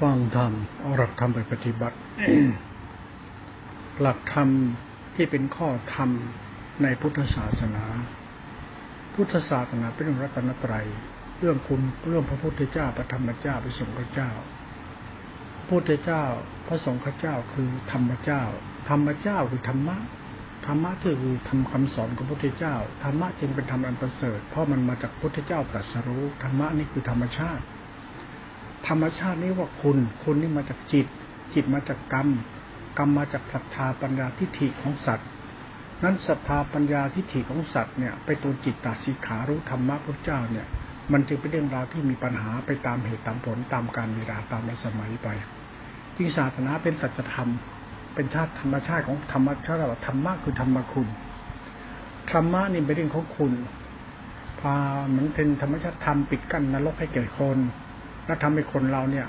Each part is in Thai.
ฟังธรรมเอาหลักธรรมไปปฏิบัติ หลักธรรมที่เป็นข้อธรรมในพุทธศาสนาเป็นรัตนตรัยเรื่องคุณเรื่องพระพุทธเจ้าพระธรรมเจ้าพระสงฆ์เจ้าพุทธเจ้าพระสงฆ์เจ้าคือธรรมเจ้าคือธรรมะที่คือธรรมคำสอนของพระพุทธเจ้าธรรมะจึงเป็นธรรมอันประเสริฐเพราะมันมาจากพระพุทธเจ้าตรัสรู้ธรรมะนี่คือธรรมชาตินี่ว่าคุณนี่มาจากจิตมาจากกรรมมาจากศรัทธาปัญญาทิฏฐิของสัตว์นั้นศรัทธาปัญญาทิฏฐิของสัตว์เนี่ยไปตัวจิตตาสิขารู้ธรรมะพระเจ้าเนี่ยมันจึงเป็นเรื่องราวที่มีปัญหาไปตามเหตุตามผลตามกาลเวลาตามสมัยไปที่ศาสนาเป็นสัจธรรมเป็นชาติธรรมชาติของธรรมชาติว่าธรรมะคือธรรมคุณธรรมะนี่เป็นเรื่องของคุณพาเหมือนเป็นธรรมชาติธรรมปิดกั้นนรกให้แก่คนและทำให้คนเราเนี่ย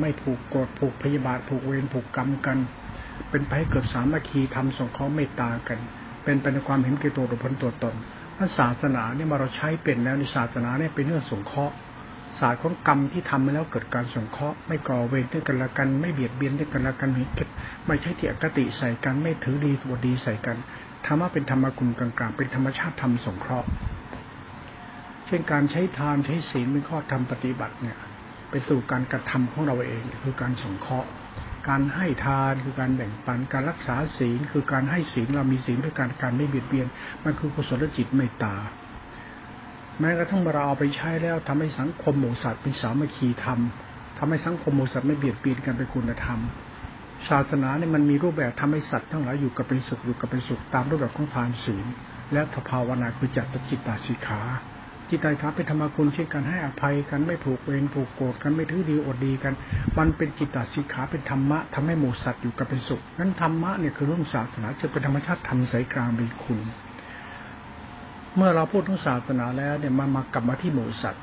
ไม่ผูกโกรธผูกพยาบาทผูกเวรผูกกรรมกันเป็นไปให้เกิดสามัคคีธรรมสงเคราะห์เมตตากันเป็นไปในความเห็นแก่ตัวหรือพ้นตัวตนถ้าศาสนาเนี่ยมาเราใช้เป็นแล้วในศาสนาเนี่ยเป็นเรื่องสงเคราะห์ศาสตร์ของกรรมที่ทำมาแล้วเกิดการสงเคราะห์ไม่ก่อเวรด้วยกันละกันไม่เบียดเบียนด้วยกันละกันไม่ใช่ที่อคติใส่กันไม่ถือดีตัวดีใส่กันธรรมะเป็นธรรมคุณกลางๆเป็นธรรมชาติธรรมสงเคราะห์เช่นการใช้ทานใช้ศีลเป็นข้อธรรมปฏิบัติเนี่ยไปสู่การกระทำของเราเองคือการสงเคราะห์การให้ทานคือการแบ่งปันการรักษาศีลคือการให้ศีลเรามีศีลด้วยการไม่เบียดเบียนมันคือกุศลจิตเมตตาแม้กระทั่งเราเอาไปใช้แล้วทำให้สังคมหมู่สัตว์เป็นสามัคคีธรรมทำให้สังคมหมู่สัตว์ไม่เบียดเบียนกันเป็นคุณธรรมศาสนาเนี่ยมันมีรูปแบบทำให้สัตว์ทั้งหลายอยู่กับเป็นสุขตามรูปแบบของทานศีลและภาวนาคือจัตตจิตตาสิกขาจิตใจครับเป็นธรรมคุณเช่นกันให้อภัยกันไม่ผูกเวรผูกโกรธกันไม่ถือดีอดดีกันมันเป็นจิตตสิกขาเป็นธรรมะทำให้หมู่สัตว์อยู่กับเป็นสุขนั้นธรรมะเนี่ยคือเรื่องศาสนาจะเป็นธรรมชาติธรรมสายกลางเป็นคุณเมื่อเราพูดถึงศาสนาแล้วเนี่ยมันมากลับมาที่หมู่สัตว์ใ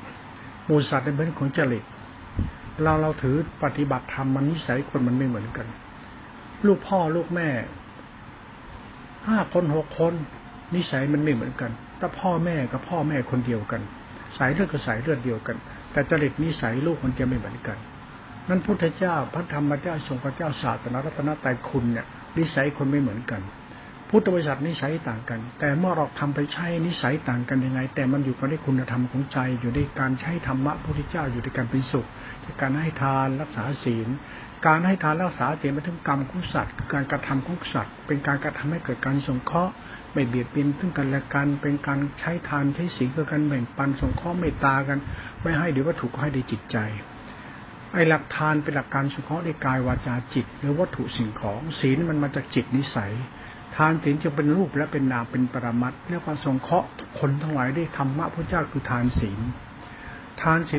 นเรื่องของจริตเราถือปฏิบัติธรรมมันนิสัยคนมันไม่เหมือนกันลูกพ่อลูกแม่5คน6คนนิสัยมันไม่เหมือนกันถ้าพ่อแม่กับพ่อแม่คนเดียวกันสายเลือดกับสายเลือดเดียวกันแต่จริตนิสัยลูกมันจะไม่เหมือนกันนั้นพุทธเจ้าพระธรรมเจ้าสงฆ์เจ้าศาสนารัตนตรัยคุณเนี่ยนิสัยคนไม่เหมือนกันพุทธบริษัทนิสัยต่างกันแต่เมื่อเราทำไปใช้นิสัยต่างกันยังไงแต่มันอยู่กันด้วยคุณธรรมของใจอยู่ด้วยการใช้ธรรมะพุทธเจ้าอยู่ด้วยการเป็นสุขจากการให้ทานรักษาศีลการให้ทานรักษาศีลเป็นทั้งกรรมของสัตว์คือการกระทำของสัตว์เป็นการกระทำให้เกิดการสงเคราะห์ไม่เบียดเบียนซึ่งกันและกันเป็นการใช้ทานใช้ศีลเพื่อการแบ่งปันสงเคราะห์เมตตากันไม่ให้ด้วยวัตถุก็ให้ด้วยจิตใจไอ้หลักทานเป็นหลักการสงเคราะห์ด้วยกายวาจาจิตหรือวัตถุสิ่งของศีลมันมาจากจิตนิสัยทานศีลจะเป็นรูปและเป็นนามเป็นปรมัตถ์เรียกว่าสงเคราะห์คนทั้งหลายได้ธรรมะพระเจ้าคือทานศีล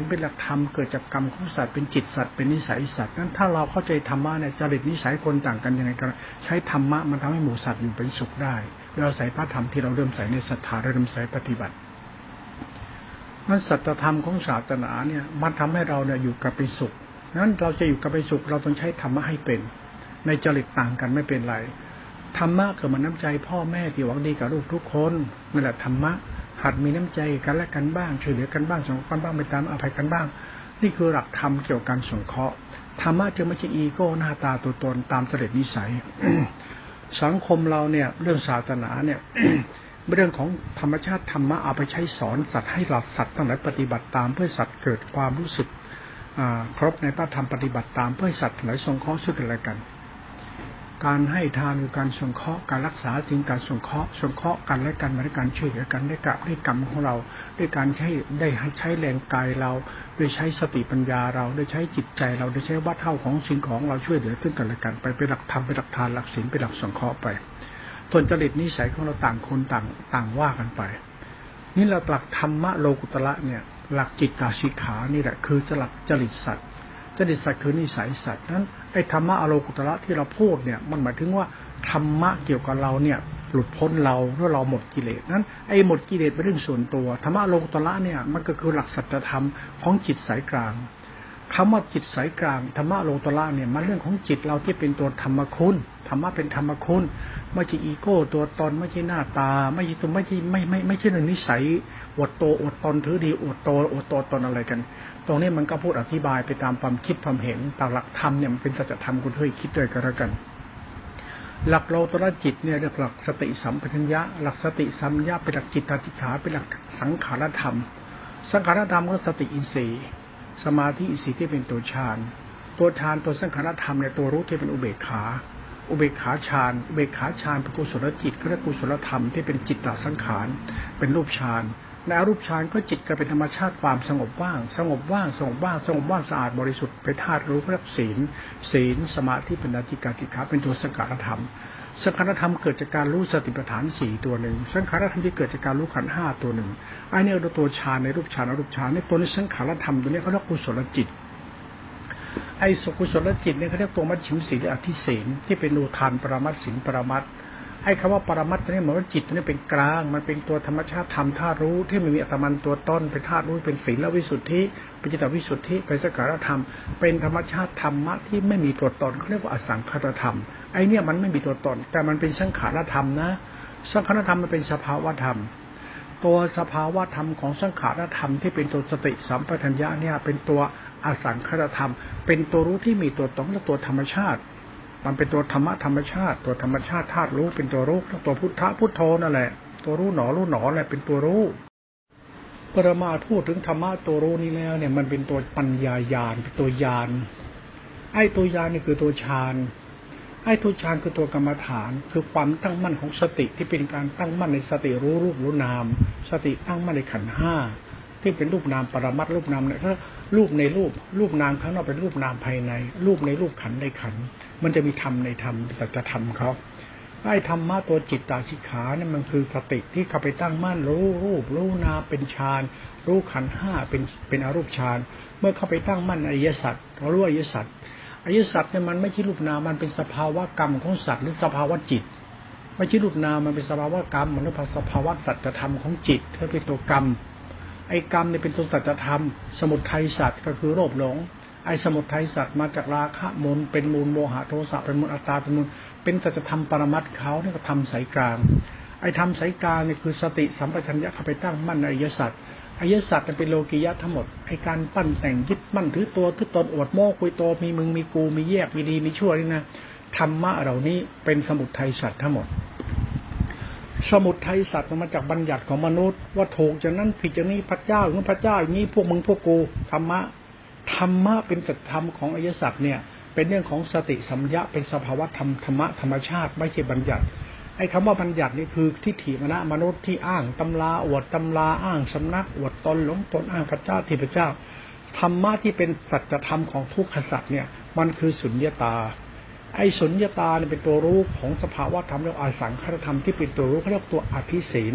เป็นหลักธรรมเกิดจากกรรมของสัตว์เป็นจิตสัตว์เป็นนิสัยสัตว์นั้นถ้าเราเข้าใจธรรมะเนี่ยจริตนิสัยคนต่างกันยังไงกันใช้ธรรมะมันทำให้หมู่สัตว์อยู่เป็นสุขได้เราใส่พระธรรมที่เราเริ่มใส่ในศรัทธาเริ่มใส่ปฏิบัตินั้นสัจธรรมของศาสนาเนี่ยมันทำให้เราเนี่ยอยู่กับเป็นสุขนั้นเราจะอยู่กับเป็นสุขเราต้องใช้ธรรมะให้เป็นในจริตต่างกันไม่เป็นไรธรรมะเกิดมาน้ำใจพ่อแม่ที่หวังดีกับลูกทุกคนนั่นแหละธรรมะหัดมีน้ำใจกันและกันบ้างช่วยเหลือกันบ้างสงเคราะห์กันบ้างไปตามอภัยกันบ้างนี่คือหลักธรรมเกี่ยวกับการสงเคราะห์ธรรมะจึงไม่ใช่อีโก้หน้าตาตัวตนตามจริตนิสัย สังคมเราเนี่ยเรื่องศาสนาเนี่ย เรื่องของธรรมชาติธรรมะเอาไปใช้สอนสัตว์ให้หลักสัตว์ตั้งแต่ปฏิบัติตามเพื่อสัตว์เกิดความรู้สึกครบในพระธรรมปฏิบัติตามเพื่อสัตว์ไหลสงเคราะห์ช่วยกันและกันการให้ทานคือการสงเคราะห์การรักษาศีลการสงเคราะห์กันและกันมาด้วยการช่วยเหลือกันด้วยกรรมของเราด้วยการใช้แรงกายเราด้วยใช้สติปัญญาเราด้วยใช้จิตใจเราด้วยใช้วัตถุของสิ่งของเราช่วยเหลือซึ่งกันและกันไปเป็นหลักธรรมเป็นหลักทานหลักศีลเป็นหลักสงเคราะห์ไปส่วนจริตนิสัยของเราต่างคนต่างว่ากันไปนี่เราหลักธรรมะโลกุตระเนี่ยหลักจิตตาสิกขานี่แหละคือหลักจริตสัตว์คือนิสัยสัตว์นั้นไอ้ธรรมะอโลกุตระที่เราพูดเนี่ยมันหมายถึงว่าธรรมะเกี่ยวกับเราเนี่ยหลุดพ้นเราเมื่อเราหมดกิเลสนั้นไอ้หมดกิเลสเป็นเรื่องส่วนตัวธรรมะอโลกุตระเนี่ยมันก็คือหลักสัจธรรมของจิตสายกลาง คำว่าจิตสายกลางธรรมะโลตระเนี่ยมันเรื่องของจิตเราที่เป็นตัวธรรมคุณธรรมะเป็นธรรมคุณไม่ใช่อีโก้ตัวตนไม่ใช่หน้าตาไม่ใช่ตัวไม่ใช่เรื่องนิสัยอดโตอดตนถือดีอดโตอดตัวตนอะไรกันตรงนี้มันก็พูดอธิบายไปตามความคิดความเห็นตามหลักธรรมเนี่ยมันเป็นสัจธรรมคุณช่วยคิดด้วยกันแล้วกันหลักโลตระจิตเนี่ยเรียกหลักสติสัมปชัญญะหลักสติสัมปชัญญะเป็นหลักจิตตติขาเป็นหลักสังขารธรรมสังขารธรรมก็สติอินทรีย์สมาธิอินทรีย์ที่เป็นตัวฌานตัวฌานตัวสังขารธรรมเนี่ยตัวรู้ที่เป็นอุเบกขาอุเบกขาฌานอุเบกขาฌานเป็นกุศลจิตก็เรียกกุศลธรรมที่เป็นจิตตสังขารเป็นรูปฌานในอรูปฌานก็จิตก็เป็นธรรมชาติความสงบว่างสงบว่างสงบว่างสงบว่างสะอาดบริสุทธิ์เป็นธาตุรู้เรียกศีลสมาธิปัญญาจิตติขาเป็นตัวสังขารธรรมสังขารธรรมเกิดจากการรู้สติปัฏฐาน4ตัวหนึ่งสังขารธรรมที่เกิดจากการรู้ขันธ์5ตัวหนึ่งไอ้เนี่ยตัวฌานในรูปฌานอรูปฌานเนี่ยตัวนี้สังขารธรรมตัวนี้เขาเรียกกุศลจิตไอ้กุศลจิตเนี่ยเขาเรียกตัวมัชฌิมศีลอธิศีลที่เป็นอุทานปรมัตถ์ศีลปรมัตถ์ไอ้คำว่าปรมัตถ์ตัวนี้หมายว่าจิตตัวนี้เป็นกลางมันเป็นตัวธรรมชาติธรรมธาตุรู้ที่ไม่มีอัตมันตัวต้นเป็นธาตุรู้เป็นศีลและวิสุทธิเป็นจิตวิสุทธิเป็นสังขารธรรมเป็นธรรมชาติธรรมะที่ไม่มีตัวตนเขาเรียกว่าอสังขตธรรมไอ้เนี่ยมันไม่มีตัวตนแต่มันเป็นสังขารธรรมนะสังขารธรรมมันเป็นสภาวะธรรมตัวสภาวะธรรมของสังขารธรรมที่เป็นตัวสติสัมปชัญญะเนี่ยเป็นตัวอสังขตธรรมเป็นตัวรู้ที่มีตัวตนและตัวธรรมชาติมันเป็นตัวธรรมะธรรมชาติตัวธรรมชาติธาตุรู้เป็นตัวรู้ตัวพุทธะพุทโธนั่นแหละตัวรู้หนอรู้หนอแหละเป็นตัวรู้ปรมาพูดถึงธรรมะตัวรู้นี้แล้วเนี่ยมันเป็นตัวปัญญาญาณเป็นตัวญาณไอ้ตัวญาณนี่คือตัวฌานไอ้ตัวฌานคือตัวกรรมฐานคือความตั้งมั่นของสติที่เป็นการตั้งมั่นในสติรู้รูปรู้นามสติตั้งมั่นในขันธ์ห้าที่เป็นรูปนามปรมัตถ์รูปนามเนี่ยถ้ารูปในรูปรูปนามข้างนอกเป็นรูปนามภายในรูปในรูปขันธ์ในขันธ์มันจะมีธรรมในธรรมสัจธรรมเขาไอ้ธรรมะตัวจิตตาชิขาเนี่ยมันคือสติที่เข้าไปตั้งมั่นรู้รูปรู้นามเป็นฌานรู้ขันธ์ห้าเป็นอรูปฌานเมื่อเข้าไปตั้งมั่นอริยสัจรู้อริยสัจอริยสัจเนี่ยมันไม่ใช่รูปนามมันเป็นสภาวะกรรมของสัตว์หรือสภาวะจิตไม่ใช่รูปนามมันเป็นสภาวะกรรมมันเป็นสภาวะสัจธรรมของจิตที่เป็นตัวกรรมไอ้กรรมเนี่ยเป็นตัวสัจธรรมสมุทัยสัจก็คือโลภหลงไอ้สมุทัยสัจมาจากราคะมนเป็นมูลโมหะโทสะเป็นมูลอัตตาเป็นมูลเป็นสัจธรรมปรมัตถ์เขาเนี่ยก็ทำสายกลางไอ้ทำสายกลางเนี่ยคือสติสัมปชัญญะเข้าไปตั้งมั่นในอริยสัจอริยสัจมันเป็นโลกิยะทั้งหมดไอ้การปั้นแต่งยึดมั่นถือตัวถือตนอวดโม้คุยโตมีมึงมีกูมีแยกมีดีมีชั่วนี่นะธรรมะเหล่านี้เป็นสมุทัยสัจทั้งหมดสมุทัยสัตว์มันมาจากบัญญัติของมนุษย์ว่าถูกจากนั้นผิดจากนี้พระเจ้าของพระเจ้าอย่างนี้พวกมึงพวกกูธรรมะเป็นสัจธรรมของอริยสัจเนี่ยเป็นเรื่องของสติสัมปชัญญะเป็นสภาวะธรรมธรรมะธรรมชาติไม่ใช่บัญญัติไอ้คำว่าบัญญัตินี่คือทิฏฐิมนะมนุษย์ที่อ้างตำราอวดตำราอ้างสำนักอวดตนหลงตนอ้างพระเจ้าที่พระเจ้าธรรมะที่เป็นสัจธรรมของทุกขสัจเนี่ยมันคือสุญญตาไอ้สุญญตาเนี่ยเป็นตัวรู้ของสภาวะธรรมเรียกอสังขตธรรมที่เป็นตัวรู้เขาเรียกตัวอธิศีล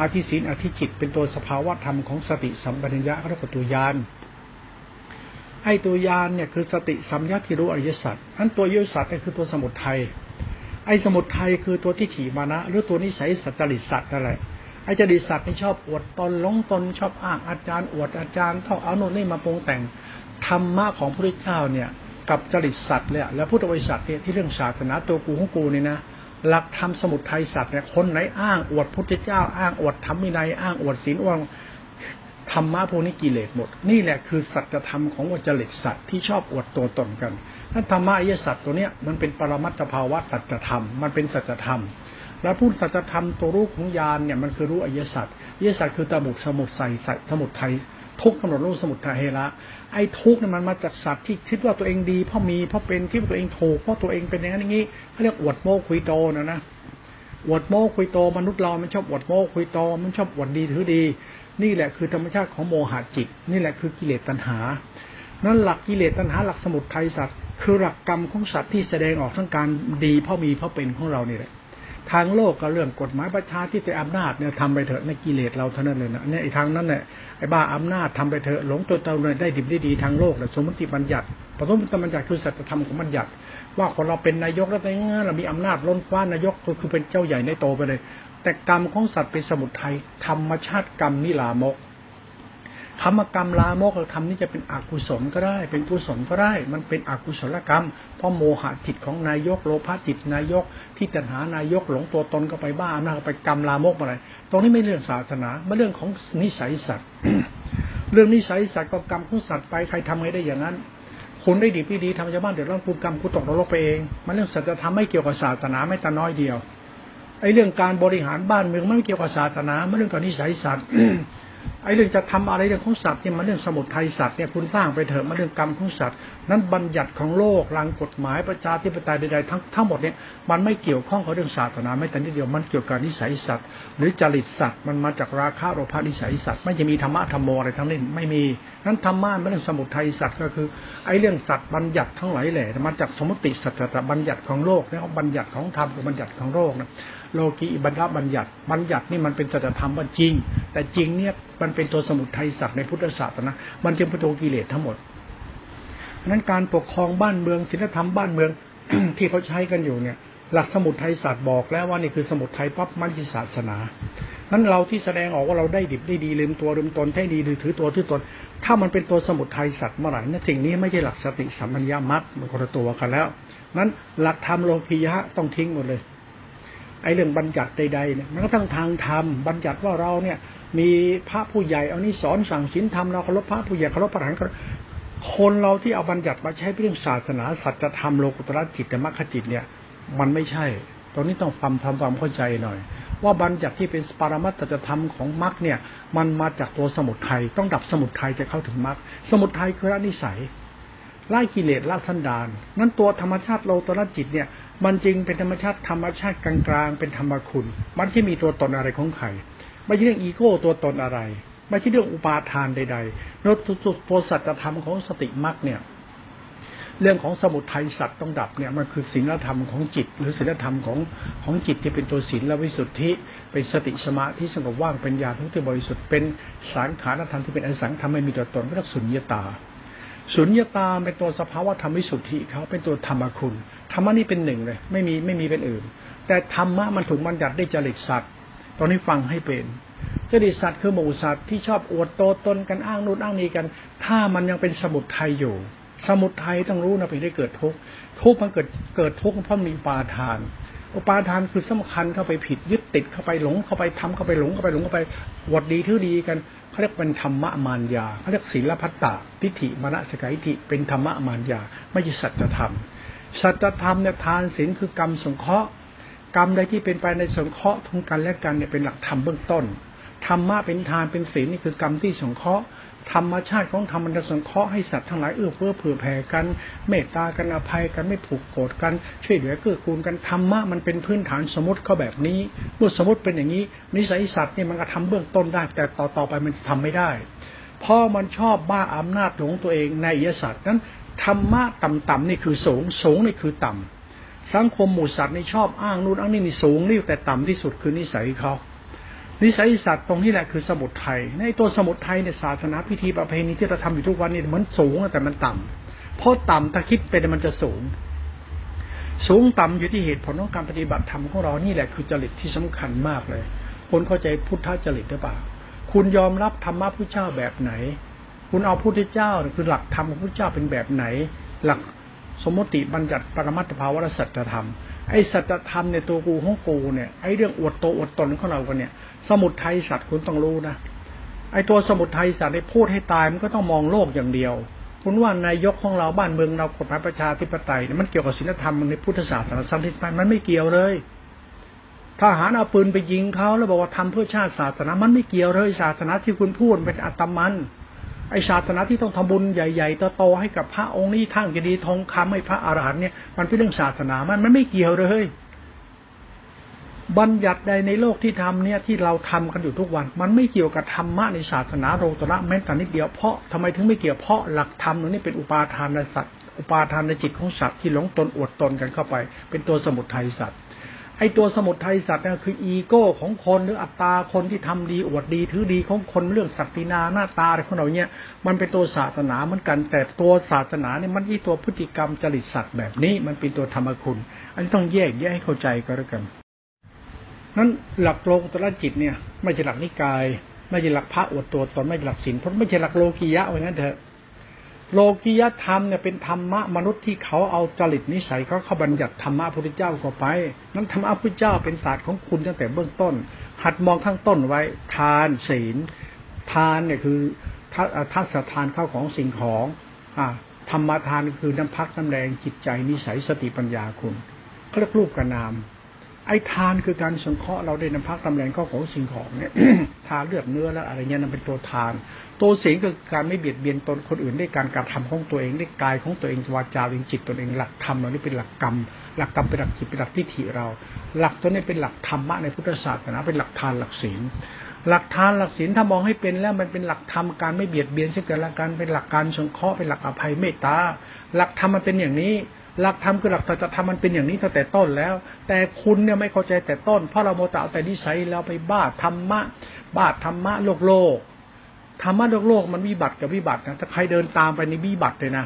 อธิจิตเป็นตัวสภาวะธรรมของสติสัมปชัญญะเขาเรียกตัวญาณไอ้ตัวญาณเนี่ยคือสติสัมปชัญญะที่รู้อริยสัจนั้นตัวอริยสัจเนี่ยคือตัวสมุทัยไอ้สมุทัยคือตัวทิฏฐิมานะหรือตัวนิสัยสัจจริตสัตว์นั่นแหละไอ้จริตสัตว์นี่ชอบอวดตนหลงตนชอบอ้างอาจารย์อวดอาจารย์ท่องเอาโน่นนี่มาปรุงแต่งธรรมะของพระพุทธเจ้าเนี่ยกับจริตสัตว์เลยแล้วพุทธบริษัทเนี่ยที่เรื่องศาสนาตัวกูของกูเนี่ยนะหลักธรรมสมุทัยสัตว์เนี่ยคนไหนอ้างอวดพุทธเจ้าอ้างอวดธรรมวินัยอ้างอวดศีลอ้างธรรมะพวกนี้กิเลสหมดนี่แหละคือสัจธรรมของจริตสัตว์ที่ชอบอวดตัวตนกันถ้าธรรมะอริยสัจตัวเนี้ยมันเป็นปรมัตถภาวะสัจธรรมมันเป็นสัจธรรมและพูดสัจธรรมตัวรู้ของญาณเนี่ยมันคือรู้อริยสัจอริยสัจคือตบุกสมุทัยสัตว์สมุทัยทุกข์กำหนดรู้สมุทัยละไอ้ทุกข์เนี่ยมันมาจากสัตว์ที่คิดว่าตัวเองดีเพราะมีเพราะเป็นคิดว่าตัวเองถูกเพราะตัวเองเป็นอย่างนั้นอย่างนี้เขาเรียกอวดโม้คุยโตนะอวดโม้คุยโตมนุษย์เรามันชอบอวดโม้คุยโตมันชอบอวดดีถือดีนี่แหละคือธรรมชาติของโมหะจิตนี่แหละคือกิเลสตัณหานั่นหลักกิเลสตัณหาหลักสมุทัยสัตว์คือหลักกรรมของสัตว์ที่แสดงออกทั้งการดีเพราะมีเพราะเป็นของเรานี่แหละทางโลกก็เรื่องกฎหมายประชาธิปไตยอำนาจเนี่ยทำไปเถอะในกิเลสเราเท่านั้นเลยนะเนี่ยไอ้ทางนั้นเนี่ยไอ้บ้าอำนาจทำไปเถอะหลงตัวเราเลยได้ดิบได้ดีทางโลกแต่สมมติบัญญัติผสมกับบัญญัติคือสัจธรรมของบัญญัติว่าคนเราเป็นนายกแล้วแต่งั้นเรามีอำนาจล้นฟ้านายกคือเป็นเจ้าใหญ่ในโตไปเลยแต่กรรมของสัตว์เป็นสมุทัยธรรมชาติกรรมนิรามก ธรรมกรรมลามกธรรมนี่จะเป็นอกุศลก็ได้เป็นกุศลก็ได้มันเป็นอกุศลกรรมเพราะโมหะจิตของนายกโลภะจิตนายกที่ตัณหานายกหลงตัวตนก็ไปบ้าอำนาจไปกรรมลามกอะไรตรงนี้ไม่เรื่องศาสนาไม่เรื่องของนิสัยสัตว์ เรื่องนิสัยสัตว์ก็กรรมของสัตว์ไปใครทำไงได้อย่างนั้นคุณได้ดีพี่ดีทำชาวบ้านเดือดร้อนคุณกรรมคุณตกนรกไปเองมันเรื่องสัจธรรมไม่เกี่ยวกับศาสนาไม่แต่น้อยเดียวไอ้เรื่องการบริหารบ้านเมืองไม่เกี่ยวกับศาสนาไม่เรื่องกับนิสัยสัตว์ ไอ้เรื่องจะทำอะไรเรื่องของสัตว์เนี่ยมันเรื่องสมุทัยสัตว์เนี่ยคุณสร้างไปเถอะมันเรื่องกรรมของสัตว์นั้นบัญญัติของโลกหลังกฎหมายประชาธิปไตยใดๆทั้งหมดเนี่ยมันไม่เกี่ยวข้องกับเรื่องศาสนาไม่แต่นิดเดียวมันเกี่ยวกับนิสัยสัตว์หรือจริตสัตว์มันมาจากราคะโลภะนิสัยสัตว์ไม่จะมีธรรมะธรรมโมอะไรทั้งนั้นไม่มีนั้นธรรมะมันเรื่องสมุทัยสัตว์ก็คือไอ้เรื่องสัตว์บัญญัติทั้งหลายแหละมาจากสมุติสัตตบัญญัติของโลกแล้วบัญญัติของธรรมกับบัญญัติของโลกนะโลกีบัญญัติบัญญัตินี่มันเป็นสัจธรรมว่าจริงแต่จริงเนี่ยมันเป็นตัวสมุทัยสัตว์ในพุทธศาสนามันจึงเป็นตัวกิเลสทั้งหมดเพราะฉะนั้นการปกครองบ้านเมืองศีลธรรมบ้านเมือง ที่เขาใช้กันอยู่เนี่ยหลักสมุทัยสัตว์บอกแล้วว่านี่คือสมุทัยปั๊บมันคือศาสนานั้นเราที่แสดงออกว่าเราได้ดิบได้ดีลืมตัวลืมตนให้ดีถือตัวถือตนถ้ามันเป็นตัวสมุทัยสัตว์เมื่อไหร่เนี่ยสิ่งนี้ไม่ใช่หลักสติสัมปชัญญะมัดมันคนละตัวกันแล้วนั้นหลักธรรมโลกียะต้องทิ้งหมดเลยไอ้เรื่องบัญญัติใดๆเนี่ยมันก็ทั้งทางธรรมบัญญัติว่าเราเนี่ยมีพระผู้ใหญ่เอานี้สอนสั่งศีลธรรมเราเคารพพระผู้ใหญ่เคารพพระอรหันต์คนเราที่เอาบัญญัติมาใช้เรื่องศาสนาสัจธรรมโลกุตระจิตมรรคจิตเนี่ยมันไม่ใช่ตรงนี้ต้องทำความเข้าใจหน่อยว่าบัญญัติที่เป็นปรมัตถสัจธรรมของมรรคเนี่ยมันมาจากตัวสมุทัยต้องดับสมุทัยจะเข้าถึงมรรคสมุทัยคือละนิสัยละกิเลสละสันดานนั้นตัวธรรมชาติโลกุตระจิตเนี่ยมันจริงเป็นธรรมชาติกลางๆเป็นธรรมคุณมันไม่มีตัวตนอะไรของใครไม่ใช่เรื่องอีโก้ตัวตนอะไรไม่ใช่เรื่องอุปาทานใดๆแล้วตัวสัจธรรมของสติมรรคเนี่ยเรื่องของสมุทัยสัตว์ต้องดับเนี่ยมันคือศีลธรรมของจิตหรือศีลธรรมของจิตที่เป็นตัวศีลและวิสุทธิเป็นสติสมาธิสงบว่างเป็นญาณทุกข์ที่บริสุทธิ์เป็นสังขารธรรมที่เป็นอสังขารไม่มีตัวตนเป็นสุญญตาสุญญตาเป็นตัวสภาวะธรรมวิสุทธิเขาเป็นตัวธรรมคุณธรรมะนี่เป็นหนึ่งเลยไม่มีเป็นอื่นแต่ธรรมะมันถูกบัญญัติได้จริตสัตว์ตอนนี้ฟังให้เป็นจริตสัตว์คือหมู่สัตว์ที่ชอบอวดโตตนกันอ้างนู่นอ้างนี้กันถ้ามันยังเป็นสมุทัยอยู่สมุทัยต้องรู้นะไปได้เกิดทุกข์ทุกข์มันเกิดทุกข์เพราะมีอุปาทานคือสำคัญเข้าไปผิดยึดติดเข้าไปหลงเข้าไปทำเข้าไปหลงเข้าไปหลงเข้าไปอวดดีถือดีกันเขาเรียกเป็นธรรมะมารยาเขาเรียกศีลพัตตะทิฏฐิมณสิกขิฏฐิเป็นธรรมะมารยาไม่ใช่สัจธรรมเนี่ยทานศีลคือกรรมสงเคราะห์กรรมใดที่เป็นไปในสงเคราะห์ทั้งกันและกันเนี่ยเป็นหลักธรรมเบื้องต้นธรรมะเป็นทานเป็นศีลนี่คือกรรมที่สงเคราะห์ธรรมชาติของธรรมมันจะสงเคราะห์ให้สัตว์ทั้งหลายเอื้อเฟื้อเผื่อแผ่กันเมตตากันอภัยกันไม่ผูกโกรธกันช่วยเหลือเกื้อกูลกันธรรมะมันเป็นพื้นฐานสมมติเขาแบบนี้เมื่อสมมติเป็นอย่างนี้นิสัยสัตว์เนี่ยมันก็ทำเบื้องต้นได้แต่ต่อไปมันทำไม่ได้เพราะมันชอบบ้าอำนาจหลงตัวเองในอิยสัตว์นั้นธรรมะต่ำๆนี่คือสูงนี่คือต่ำสังคมหมู่สัตว์นี่ชอบอ้างนู่นอ้างนี่สูงนี่แต่ต่ำที่สุดคือนิสัยเขานิสัยสัตว์ตรงนี้แหละคือสมุทัยในตัวสมุทัยในศาสนาพิธีประเพณีที่เราทำอยู่ทุกวันนี่มันสูงแต่มันต่ำเพราะต่ำถ้าคิดเป็นมันจะสูงต่ำอยู่ที่เหตุผลของการปฏิบัติธรรมของเรานี่แหละคือจริตที่สำคัญมากเลยคนเข้าใจพุทธจริตหรือเปล่าคุณยอมรับธรรมะพุทธเจ้าแบบไหนคุณเอาพุทธเจ้าคือหลักธรรมของพุทธเจ้าเป็นแบบไหนหลักสมมติบัญญัติปรมัตถภาวะสัจธรรมไอ้สัจธรรมในตัวกูของกูเนี่ยไอ้เรื่องอวดโตอวดตนของเรากันเนี่ยสมุทัยสัตว์คุณต้องรู้นะไอ้ตัวสมุทัยสัตว์ได้พูดให้ตายมันก็ต้องมองโลกอย่างเดียวคุณว่านายกของเราบ้านเมืองเรากฎหมายประชาธิปไตยมันเกี่ยวกับศีลธรรมในพุทธศาสนาสัมฤทธิ์ไหมมันไม่เกี่ยวเลยทหารเอาปืนไปยิงเขาแล้วบอกว่าทำเพื่อชาติศาสนามันไม่เกี่ยวเลยศาสนาที่คุณพูดเป็นอัตมันไอศาสนาที่ต้องทำบุญใหญ่ๆโตๆให้กับพระองค์นี้ทั้งจะดีทองคำให้พระอรหันต์เนี่ยมันเป็นเรื่องศาสนามันไม่เกี่ยวเลยบัญญัติใดในโลกที่ทำเนี่ยที่เราทำกันอยู่ทุกวันมันไม่เกี่ยวกับธรรมะในศาสนาโลกุตระแม้แต่นิดเดียวเพราะทำไมถึงไม่เกี่ยวเพราะหลักธรรมตรงนี้เป็นอุปาทานในสัตว์อุปาทานในจิตของสัตว์ที่หลงตนอวดตนกันเข้าไปเป็นตัวสมุทัยสัตว์ไอตัวสมุทัยสัตว์นั่นคืออีโก้ของคนหรืออัตตาคนที่ทำดีอวดดีถือดีของคนเรื่องศักดินาหน้าตาอะไรของเราเนี่ยมันเป็นตัวศาสนาเหมือนกันแต่ตัวศาสนาเนี่ยมันที่ตัวพฤติกรรมจริตสัตว์แบบนี้มันเป็นตัวธรรมคุณอันนี้ต้องแยกให้เข้าใจก็แล้วกันนั้นหลักโลกุตระจิตเนี่ยไม่ใช่หลักนิกาย ไม่ใช่หลักพระอวดตัวตนไม่ใช่หลักศีลเพราะไม่ใช่หลักโลกียะอย่างนั้นเถอะโลกียธรรมเนี่ยเป็นธรรมะมนุษย์ที่เขาเอาจริตนิสัยเขาบัญญัติธรรมะพระพุทธเจ้าเข้าไปนั้นธรรมะพระพุทธเจ้าเป็นศาสตร์ของคุณตั้งแต่เบื้องต้นหัดมองข้างต้นไว้ทานศีลทานเนี่ยคือทัศทานเข้าของสิ่งของธรรมทานคือน้ำพักน้ำแรงจิตใจนิสัยสติปัญญาคุณเขาเรียกรูปกับนามไอ้ทานคือการสงเคราะห์เราได้น้ำพักน้ำแรงเข้าของสิ่งของเนี่ยทานเลือดเนื้อแล้วอะไรเงี้ยนั่นเป็นตัวทานตัวศีลคือการไม่เบียดเบียนตนคนอื่นด้วยการกระทำของตัวเองด้วยกายของตัวเองวาจาเองจิตตนเองหลักธรรมเรานี่เป็นหลักกรรมหลักกรรมเป็นหลักจิตเป็นหลักทิฏฐิเราหลักตัวนี้เป็นหลักธรรมะในพุทธศาสนาเป็นหลักทานหลักศีลหลักทานหลักศีลถ้ามองให้เป็นแล้วมันเป็นหลักธรรมการไม่เบียดเบียนซึ่งกันและกันเป็นหลักการสงเคราะห์เป็นหลักอภัยเมตตาหลักธรรมมันเป็นอย่างนี้หลักธรรมคือหลักตถาธรรมมันเป็นอย่างนี้ตั้งแต่ต้นแล้วแต่คุณเนี่ยไม่เข้าใจแต่ต้นเพราะเราโมตะเอาแต่นิสัยเราไปบ้าธรรมะโลกธรรมะโลกมันวิบัติกับวิบัตินะถ้าใครเดินตามไปในวิบัติเลยนะ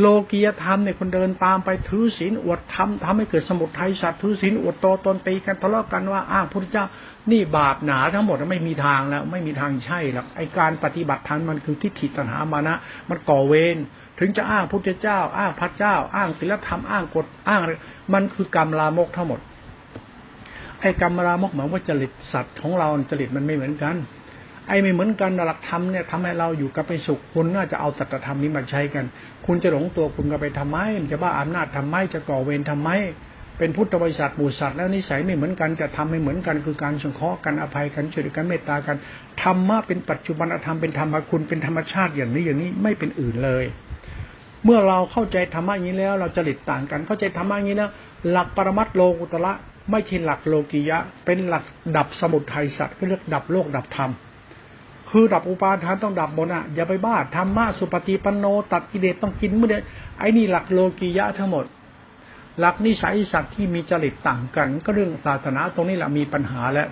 โลกียธรรมเนี่ยคนเดินตามไปถือศีลอวดธรรมทำให้เกิดสมุทัยสัตว์ถือศีลอวดตัวตนตีกันทะเลาะกันว่าอ้าวพระพุทธเจ้านี่บาปหนาทั้งหมดไม่มีทางแล้วไม่มีทางใช่หรอกไอการปฏิบัติธรรมมันคือทิฏฐิตัณหามานะมันก่อเวรถึงจะอ้างพุทธเจ้าอ้างพระเจ้าอ้างศีลธรรมอ้างกฎอ้างมันคือกรรมลามกทั้งหมดไอ้กรรมลามกหมายว่าจริตสัตว์ของเราจริตมันไม่เหมือนกันไอ้ไม่เหมือนกันหลักธรรมเนี่ยทำให้เราอยู่กับไปสุขคุณน่าจะเอาสัจธรรมนี้มาใช้กันคุณจะหลงตัวคุณก็ไปทำไมมันจะบ้าอำนาจทำไมจะก่อเวรทำไมเป็นพุทธบริษัทหมู่สัตว์แล้วนิสัยไม่เหมือนกันจะทำให้เหมือนกันคือการสงเคราะห์กันอภัยกันช่วยกันเมตตากันธรรมะเป็นปัจจุบันธรรมเป็นธรรมคุณเป็นธรรมชาติอย่างนี้ไม่เป็นอื่นเลยเมื่อเราเข้าใจธรรมะอย่างนี้แล้วเราจริตต่างกันเข้าใจธรรมะอย่างนี้แล้วหลักปรมัตถ์โลกุตระไม่ใช่หลักโลกิยะเป็นหลักดับสมุทัยสัตว์ก็เรียกดับโลกดับธรรมคือดับอุปาทานต้องดับหมดอ่ะอย่าไปบ้าธรรมะสุปฏิปันโนตัดกิเลสต้องกินเมื่อเดือนไอ้นี่หลักโลกิยะทั้งหมดหลักนิสัยสัตว์ที่มีจริตต่างกันก็เรื่องศาสนาตรงนี้แหละมีปัญหาแล้ว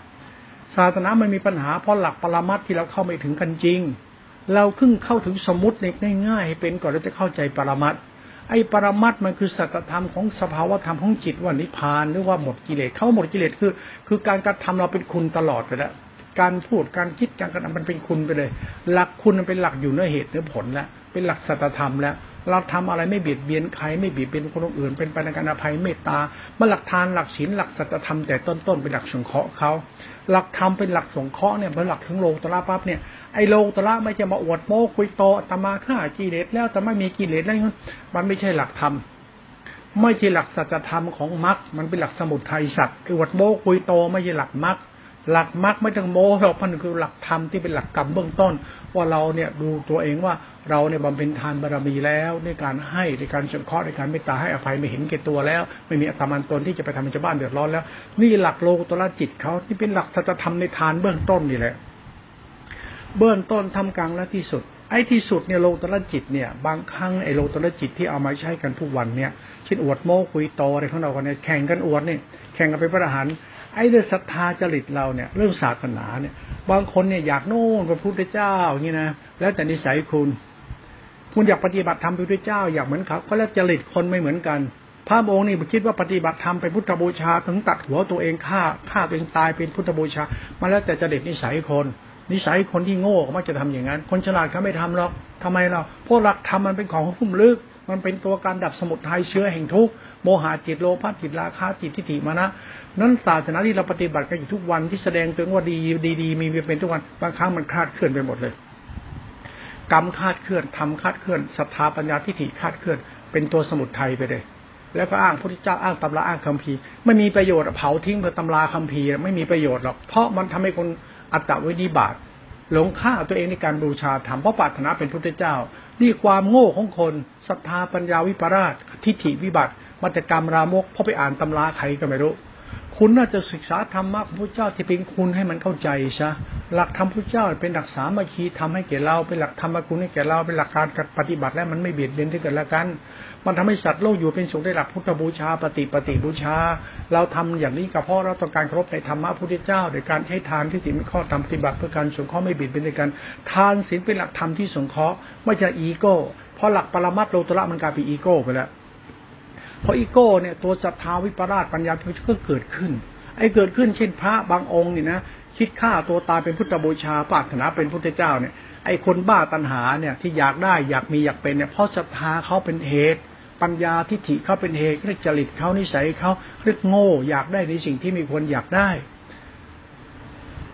ศาสนามันมีปัญหาเพราะหลักปรมัตถ์ที่เราเข้าไม่ถึงกันจริงเราเพิ่งเข้าถึงสมมุติในง่ายๆเป็นก่อนเราจะเข้าใจปรมัตถ์ไอ้ปรมัตถ์มันคือสัจธรรมของสภาวธรรมของจิตว่านิพพานหรือว่าหมดกิเลสเข้าหมดกิเลสคือการกระทำเราเป็นคุณตลอดไปแล้วการพูดการคิดการกระทำมันเป็นคุณไปเลยหลักคุณมันเป็นหลักอยู่เนื้อเหตุเนื้อผลแล้วเป็นหลักสัจธรรมแล้วเราทำอะไรไม่เบียดเบียนใครไม่เบียดเบียนคนอื่นเป็นไปในการอภัยเมตตามันหลักทานหลักศีลหลักสัจธรรมแต่ต้นๆเป็นหลักสงเคราะห์เขาหลักธรรมเป็นหลักสงเคราะห์เนี่ยเป็นหลักถึงโลกุตระปั๊บเนี่ยไอ้โลกุตระไม่จะมาอวดโม้คุยโตตมาฆ่ากิเลสแล้วแต่ไม่มีกิเลสแล้วมันไม่ใช่หลักธรรมไม่ใช่หลักสัจธรรมของมรรคมันเป็นหลักสมุทัยสัตว์ไอ้อวดโม้คุยโตไม่ใช่หลักมรรคไม่ต้องโม้หรอกมันคือหลักธรรมที่เป็นหลักกรรมเบื้องต้นว่าเราเนี่ยดูตัวเองว่าเราเนี่ยบำเพ็ญทานบารมีแล้วในการให้ในการสงเคราะห์ในการเมตตาให้อภัยไม่เห็นแก่ตัวแล้วไม่มีอัตมันตนที่จะไปทำให้ชาวบ้านเดือดร้อนแล้วนี่หลักโลกุตระจิตเขาที่เป็นหลักจะทำในทานเบื้องต้นนี่แหละเบื้องต้นทำกลางและที่สุดไอ้ที่สุดเนี่ยโลกุตระจิตเนี่ยบางครั้งไอ้โลกุตระจิตที่เอามาใช้กันทุกวันเนี่ยเช่นอวดโม้คุยโตอะไรของเราเนี่ยแข่งกันอวดนี่แข่งกันเป็นพระอรหันต์ไอ้เรื่องศรัทธาจริตเราเนี่ยเรื่องศาสนาเนี่ยบางคนเนี่ยอยากโน่นเป็นพระพุทธเจ้าอย่างนี้นะแล้วแต่นิสัยคุณอยากปฏิบัติธรรมเป็นพระพุทธเจ้าอยากเหมือนเขาก็แล้วจริตคนไม่เหมือนกันพระองค์นี่คิดว่าปฏิบัติธรรมเป็นพุทธบูชาถึงตัดหัวตัวเองฆ่าตัวเองตายเป็นพุทธบูชามาแล้วแต่จริตนิสัยคนที่โง่ก็มักจะทำอย่างนั้นคนฉลาดเขาไม่ทำหรอกทำไมเราเพราะหลักธรรมมันเป็นของผู้ลึกมันเป็นตัวการดับสมุทัยเชื้อแห่งทุกข์โมหะจิตโลภะจิตราคะจิตทิฏฐิมานะนั้นศาสนาที่เราปฏิบัติกันอยู่ทุกวันที่แสดงตัวว่าดีมีเป็นทุกวันบางครั้งมันคลาดเคลื่อนไปหมดเลยกรรมคลาดเคลื่อนธรรมคลาดเคลื่อนศรัทธาปัญญาทิฏฐิคลาดเคลื่อนเป็นตัวสมุทัยไปเลยแล้วก็อ้างพระพุทธเจ้าอ้างตำราอ้างคัมภีร์ไม่มีประโยชน์เผาทิ้งเพื่อตำราคัมภีร์ไม่มีประโยชน์หรอกเพราะมันทำให้คนอัตตวินิบาตหลงฆ่าตัวเองในการบูชาธรรมเพราะปรารถนาเป็นพุทธเจ้านี่ความโง่ของคนศรัทธาปัญญาวิปราชทิฏฐิวิบัติมัจจกรรมรามกเพราะไปอ่านตำราใครก็ไม่รู้คุณน่าจะศึกษาธรรมะของพระเจ้าที่เป็นคุณให้มันเข้าใจซะหลักธรรมพระเจ้าเป็นหลักสามัคคีทำให้แก่เราเป็นหลักธรรมคุณให้แก่เราเป็นหลักการปฏิบัติและมันไม่เบียดเบียนที่กันและกันมันทำให้สัตว์โลกอยู่เป็นสุขได้หลักพุทธบูชาปฏิบูชาเราทำอย่างนี้กับพ่อเราต้องการเคารพในธรรมะพระพุทธเจ้าโดยการให้ทานที่ศีลเป็นข้อธรรมปฏิบัติเพื่อการสงเคราะห์ไม่เบียดเบียนกันทานศีลเป็นหลักธรรมที่สงเคราะห์ไม่ใช่อีโก้เพราะหลักปรมัตถ์โลกุตระมันกลายเป็นอีโก้ไปแล้วเพราะอีโก้เนี่ยตัวศรัทธาวิปราชปัญญาก็เกิดขึ้นไอ้เกิดขึ้นเช่นพระบางองค์นี่นะ คิดฆ่าตัวตายเป็นพุทธบูชาปรารถนาเป็นพุทธเจ้าเนี่ยไอ้คนบ้าตัณหาเนี่ยที่อยากได้อยากมีอยากเป็นเนี่ยเพราะศรัทธาเขาเป็นเหตุปัญญาทิฏฐิเขาเป็นเหตุเรียกจริตเขานิสัยเขาเรียกโง่อยากได้ในสิ่งที่มีคนอยากได้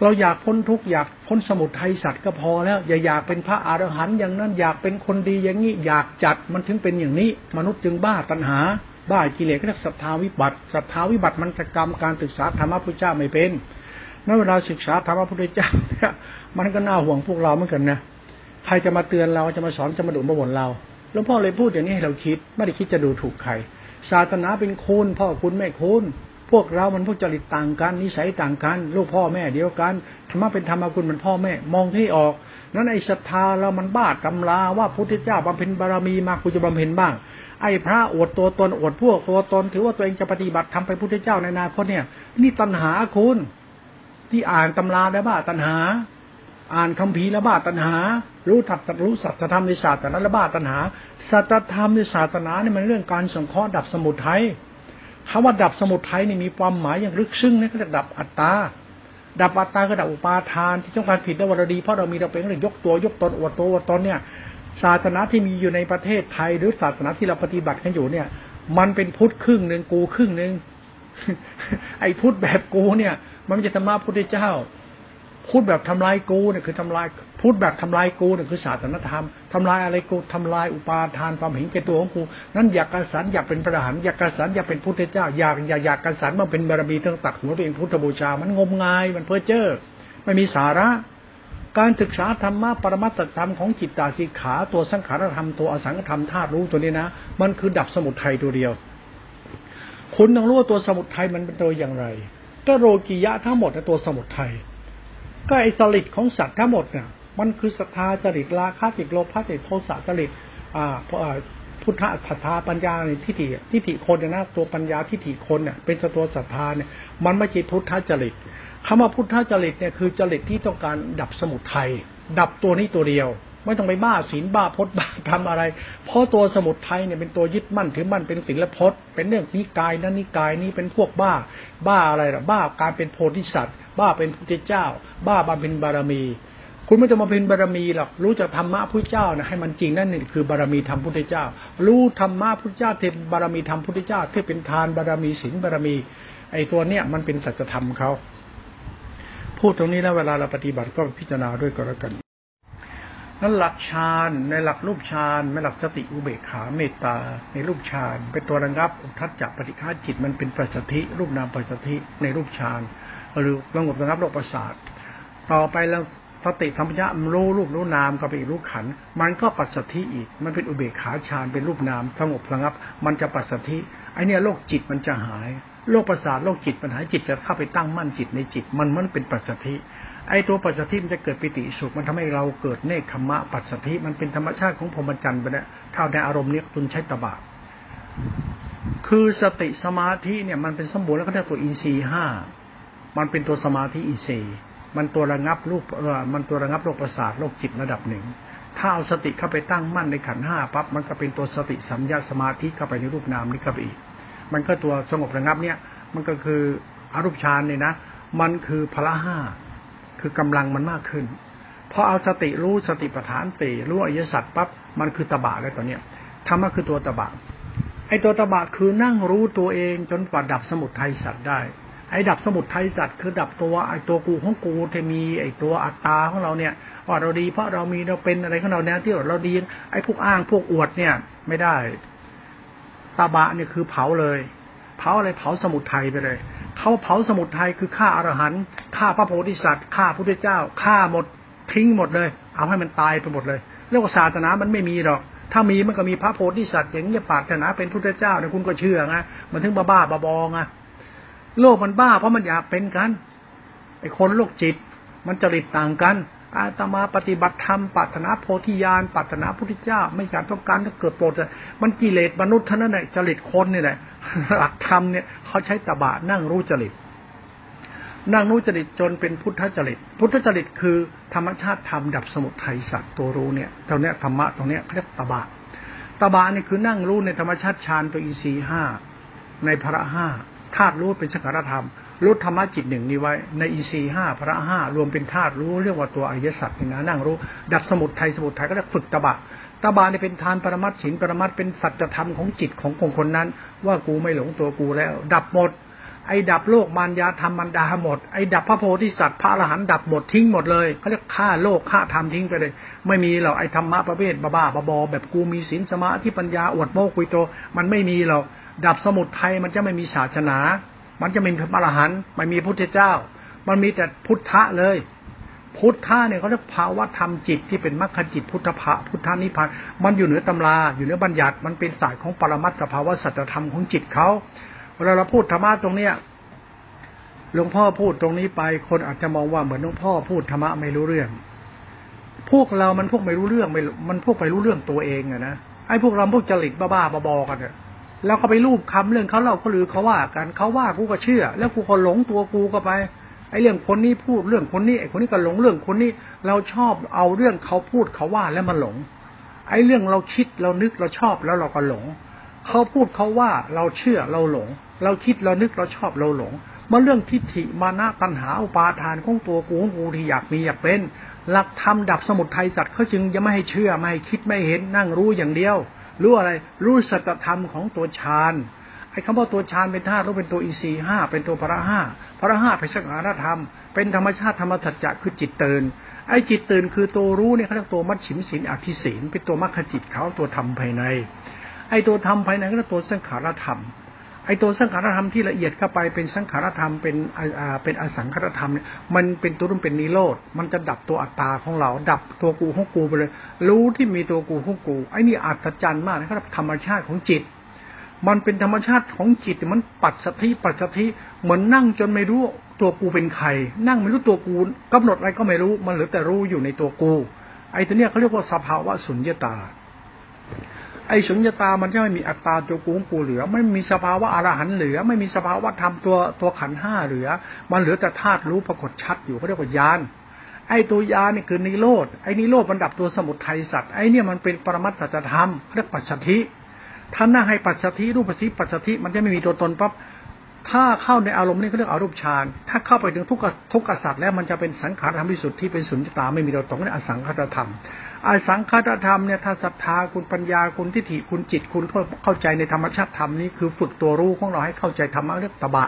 เราอยากพ้นทุกข์อยากพ้นสมุทัยสัตว์ก็พอแล้วอย่าอยากเป็นพระอรหันต์อย่างนั้นอยากเป็นคนดีอย่างนี้อยากจัดมันถึงเป็นอย่างนี้มนุษย์จึงบ้าตัณหาบ้ากิเลสเรียกศรัทธาวิบัติศรัทธาวิบัติมันจะกรรมการศึกษาธรรมะพุทธเจ้าไม่เป็นนั่นเวลาศึกษาธรรมะพุทธเจ้าเนี่ยมันก็น่าห่วงพวกเราเหมือนกันนะใครจะมาเตือนเราจะมาสอนจะมาดุมาบ่นเราหลวงพ่อเลยพูดอย่างนี้ให้เราคิดไม่ได้คิดจะดูถูกใครศาสนาเป็นคุณพ่อคุณแม่คุณพวกเรามันพวกจริตต่างกันนิสัยต่างกันลูกพ่อแม่เดียวกันธรรมะเป็นธรรมะคุณมันพ่อแม่มองให้ออกนั้นไอ้ศรัทธาเรามันบ้ากำลาว่าพุทธเจ้าบำเพ็ญบารมีมากูจะบำเพ็ญบ้างไอ้พระอวดตัวตนอวดพวกตัวตนถือว่าตัวเองจะปฏิบัติทำไปพุทธเจ้าในอนาคตเนี่ยนี่ตัณหาคุณที่อ่านตำราแล้วบ้าตัณหาอ่านคัมภีร์แล้วบ้าตัณหารู้ทัดรู้สัจธรรมในศาสตร์นั้นแล้วบ้าตัณหาสัจธรรมในศาสนาเนี่ยมันเรื่องการสงเคราะห์ดับสมุทัยคำว่าดับสมุทัยนี่มีความหมายอย่างลึกซึ้งนะก็จะดับอัตตาดับอัตตาก็ดับอุปาทานที่ต้องการผิดและวรดีเพราะเรามีเราเป็นเรื่องยกตัวยกตนอวดตัวอวดตนเนี่ยศาสนาที่มีอยู่ในประเทศไทยหรือศาสนาที่เราปฏิบัติกันอยู่เนี่ยมันเป็นพุทธครึ่งนึงกูครึ่งนึงไอ้พุทธแบบกูเนี่ยมันจะธรรมะพุทธเจ้าพุทธแบบทำลายกูเนี่ยคือทำลายพุทธแบบทำลายกูเนี่ยคือศาสนธรรมทำลายอะไรกูทำลายอุปาทานความเห็นแก่ตัวของกูนั้นอยากกระสันอยากเป็นพระอรหันต์อยากกระสันอยากเป็นพุทธเจ้าอยากกระสันมาเป็นบารมีตั้งตักหัวตัวเองพุทธบูชามันงมงายมันเพ้อเจ้อไม่มีสาระการศึกษาธรรมะปรมัตถธรรมของจิตตสิกขาตัวสังขารธรรมตัวอสังขธรรมธาตุรู้ตัวนี้นะมันคือดับสมุทัยตัวเดียวคุณต้องรู้ว่าตัวสมุทัยมันเป็นตัวอย่างไรก็โลกิยะทั้งหมดตัวสมุทัยก็ไอ้จริตของสัตว์ทั้งหมดเนี่ยมันคือศรัทธาจริตราคะจริตโลภะจริตโทสะจริตพุทธะศรัทธาปัญญาเนี่ยทิฏฐิคนเนี่ยนะตัวปัญญาทิฏฐิคนเนี่ยเป็นตัวศรัทธาเนี่ยมันไม่ใช่พุทธะจริตคำว่าพุทธะจริตเนี่ยคือจริตที่ต้องการดับสมุทัยดับตัวนี้ตัวเดียวไม่ต้องไปบ้าศีลบ้าพจน์บ้าทำอะไรเพราะตัวสมุทัยเนี่ยเป็นตัวยึดมั่นถือมั่นเป็นศีลพจน์เป็นเรื่องนิกายนั้นนิกายนี้เป็นพวกบ้าอะไรล่ะบ้าการเป็นโพธิสัตว์บ้าเป็นพุทธเจ้าบ้าบำเพ็ญบารมีคุณไม่จะมาเป็นบารมีหรอกรู้จักธรรมะพุทธเจ้านะให้มันจริงนั่นนี่คือบารมีธรรมพุทธเจ้ารู้ธรรมะพุทธเจ้าเต็มบารมีธรรมพุทธเจ้าที่เป็นทานบารมีศีลบารมีไอ้ตัวเนี้ยมันเป็นสัจธรรมเขาพูดตรงนี้แล้วเวลาเราปฏิบัติก็พิจารณาด้วยก็แล้วกันนั้นหลักฌานในหลักรูปฌานในหลักสติอุเบกขาเมตตาในรูปฌานเป็นตัวระงับอุทธัจจะปฏิฆาจิตมันเป็นปัสสัทธิรูปนามปัสสัทธิในรูปฌานหรือระงับโรคประสาทต่อไปแล้วสติสัมปชัญญะมันรู้รูปรู้นามก็ไปรู้ขันธ์มันก็ปัสสัทธิอีกมันเป็นอุเบกขาฌานเป็นรูปนามสงบระงับมันจะปัสสัทธิไอ้เนี่ยโรคจิตมันจะหายโรคประสาทโรคจิตปัญหาจิตจะเข้าไปตั้งมั่นจิตในจิตมันเป็นปัสสัทธิไอ้ตัวปัสสัทธิมันจะเกิดปิติสุขมันทำให้เราเกิดเนคขมะปัสสัทธิมันเป็นธรรมชาติของพรหมจรรย์ไปแล้วถ้าในอารมณ์นี้ตุนใช้ตบะคือสติสมาธิเนี่ยมันเป็นสมบูรณ์แล้วก็ได้ตัวอินทรีย์ห้ามันเป็นตัวสมาธิอินทรีย์มันตัวระงับรูปมันตัวระงับโรคประสาทโรคจิตระดับหนึ่งถ้าเอาสติเข้าไปตั้งมั่นในขันธ์ห้าปั๊บมันก็เป็นตัวสติสัมปชัญญะสมาธิเข้าไปในรูปนามนี้เข้าไปอีกมันก็ตัวสงบระงับเนี่ยมันก็คืออรูปฌานเนี่ยนะมันคือพละห้าคือกำลังมันมากขึ้นพอเอาสติรู้สติปัฏฐานสี่รู้อริยสัจปั๊บมันคือตบะแล้วตอนเนี้ยธรรมะคือตัวตบะไอ้ตัวตบะคือนั่งรู้ตัวเองจนกว่าดับสมุทัยสัตว์ได้ไอ้ดับสมุทัยสัตว์คือดับตัวไอ้ตัวกูของกูที่มีไอ้ตัวอัตตาของเราเนี่ยว่าเราดีเพราะเรามีเราเป็นอะไรของเราเนี่ยที่เราดีไอ้พวกอ้างพวกอวดเนี่ยไม่ได้ตบะเนี่ยคือเผาเลยเผาอะไรเผาสมุทัยไปเลยเขาเผาสมุทัยคือฆ่าอรหันต์ฆ่าพระโพธิสัตว์ฆ่าพระพุทธเจ้าฆ่าหมดทิ้งหมดเลยเอาให้มันตายไปหมดเลยเรียกว่าศาสนามันไม่มีหรอกถ้ามีมันก็มีพระโพธิสัตว์อย่างนี้ปรารถนาเป็นพุทธเจ้าเนี่ยคุณก็เชื่อไงมันถึงบ้าบอไงโลกมันบ้าเพราะมันอยากเป็นกันไอ้คนโลกจิตมันจริตต่างกันอาตมาปฏิบัติธรรมปรารถนาโพธิญาณปรารถนาพุทธเจ้าไม่การต้องการจะเกิดโปรดมันกิเลสมนุษย์เท่านั้นแหละจริตคนนี่แหละหลักธรรมเนี่ยเขาใช้ตบะนั่งรู้จริตนั่งรู้จริตจนเป็นพุทธจริตพุทธจริตคือธรรมชาติธรรมดับสมุทัยสัตว์ตัวรู้เนี่ยตรงเนี้ยธรรมะตรงเนี้ยเรียกตบะตบะนี่คือนั่งรู้ในธรรมชาติฌานตัวอินทรีย์ 5ในพระ5ธาตุรู้เป็นสังขารธรรม รู้ธรรมะจิตหนึ่งนี้ไว้ในอินทรีย์ห้าพระห้ารวมเป็นธาตุรู้เรียกว่าตัวอริยสัจนี่นะนั่งรู้ดับสมุทัยสมุทัยก็เรียกฝึกตบะตบะนี่เป็นทานปรมัตถ์ศีลปรมัตถ์เป็นสัจธรรมของจิตของคนนั้นว่ากูไม่หลงตัวกูแล้วดับหมดไอ้ดับโลกมารยาธรรมบรรดาหมดไอ้ดับพระโพธิสัตว์พระอรหันต์ดับหมดทิ้งหมดเลยเขาเรียกฆ่าโลกฆ่าธรรมทิ้งไปเลยไม่มีหรอกไอ้ธรรมะประเภทบ้าๆบอๆแบบกูมีศีลสมาธิปัญญาอวดโม้คุยโตมันไม่มีหรอกดับสมุทัยมันจะไม่มีศาสนามันจะไม่มีพระอรหันต์ไม่มีพุทธเจ้ามันมีแต่พุทธะเลยพุทธะเนี่ยเขาเรียกภาวะธรรมจิตที่เป็นมรรคจิตพุทธะพุทธานิพพานมันอยู่เหนือตำราอยู่เหนือบัญญัติมันเป็นศาสตร์ของปรมัตถภาวะสัจธรรมของจิตเขาเวลาเราพูดธรรมะตรงเนี้ยหลวงพ่อพูดตรงนี้ไปคนอาจจะมองว่าเหมือนหลวงพ่อพูดธรรมะไม่รู้เรื่องพวกเรามันพวกไม่รู้เรื่องมันพวกไปรู้เรื่องตัวเองอะนะไอ้พวกเราพวกจริตบ้าๆบอๆกันเนี่ยแล้วก็ไปรูปคำเรื่องเขาเล่าเขาลือเขาว่ากันเขาว่ากูก็เชื่อแล้วกูก็หลงตัวกูก็ไปไอ้เรื่องคนนี้พูดเรื่องคนนี้ไอ้คนนี้ก็หลงเรื่องคนนี้เราชอบเอาเรื่องเขาพูดเขาว่าแล้วมันหลงไอ้เรื่องเราคิดเรานึกเราชอบแล้วเราก็หลงเขาพูดเขาว่าเราเชื่อเราหลงเราคิดเรานึกเราชอบเราหลงมาเรื่องทิฏฐิมานะตัณหาอุปาทานของตัวกูของกูที่อยากมีอยากเป็นหลักธรรมดับสมุทัยสัตว์เขาจึงยังไม่ให้เชื่อไม่ให้คิดไม่เห็นนั่งรู้อย่างเดียวรู้อะไรรู้สัจธรรมของตัวฌานไอ้คำว่าตัวฌานเป็นธาตุรู้เป็นตัวอินทรีย์ห้าเป็นตัวพระห้าพระห้าเป็นสังขารธรรมเป็นธรรมชาติธรรมสัจจะคือจิตตื่นไอ้จิตตื่นคือตัวรู้เนี่ยเขาเรียกตัวมัชฌิมศีลอธิศีลเป็นตัวมรรคจิตเขาตัวธรรมภายในไอ้ตัวธรรมภายในก็คือตัวสังขารธรรมไอ้ตัวสังขารธรรมที่ละเอียดเข้าไปเป็นสังขารธรรมเป็นอสังขารธรรมเนี่ยมันเป็นตัวเป็นนิโรธมันจะดับตัวอัตตาของเราดับตัวกูของกูไปเลยรู้ที่มีตัวกูของกูไอ้นี่อัศจรรย์มากนะครับธรรมชาติของจิตมันเป็นธรรมชาติของจิตมันปัจสถิเหมือนนั่งจนไม่รู้ตัวกูเป็นใครนั่งไม่รู้ตัวกูกำหนดอะไรก็ไม่รู้มันเหลือแต่รู้อยู่ในตัวกูไอ้ตัวเนี้ยเขาเรียกว่าสภาวะสุญญตาไอ้สุญญตามันจะไม่มีอัตตาตัวกูของกูเหลือไม่มีสภาวะอรหันต์เหลือไม่มีสภาวะธรรมตัวขันธ์ห้าเหลือมันเหลือแต่ธาตุรู้ปรากฏชัดอยู่เขาเรียกว่าญาณไอ้ตัวญาณนี่คือนิโรธไอ้นิโรธมันดับตัวสมุทัยสัตว์ไอ้เนี่ยมันเป็นปรมัตถสัจธรรมเรียกปัจฉทิท่านน่าให้ปัจฉทิรูปสิปัจฉทิมันจะไม่มีตัวตนปั๊บถ้าเข้าในอารมณ์นี่เขาเรียกอรูปฌานถ้าเข้าไปถึงทุกขสัตว์แล้วมันจะเป็นสังขารธรรมวิสุทธิเป็นสุญญตาไม่มีตัวตนเป็นอสังขารธรรมอสังขารธรรมเนี่ยถ้าศรัทธาคุณปัญญาคุณทิฏฐิคุณจิตคุณเข้าใจในธรรมชาติธรรมนี้คือฝึกตัวรู้ของเราให้เข้าใจธรรมะเรียกตบะ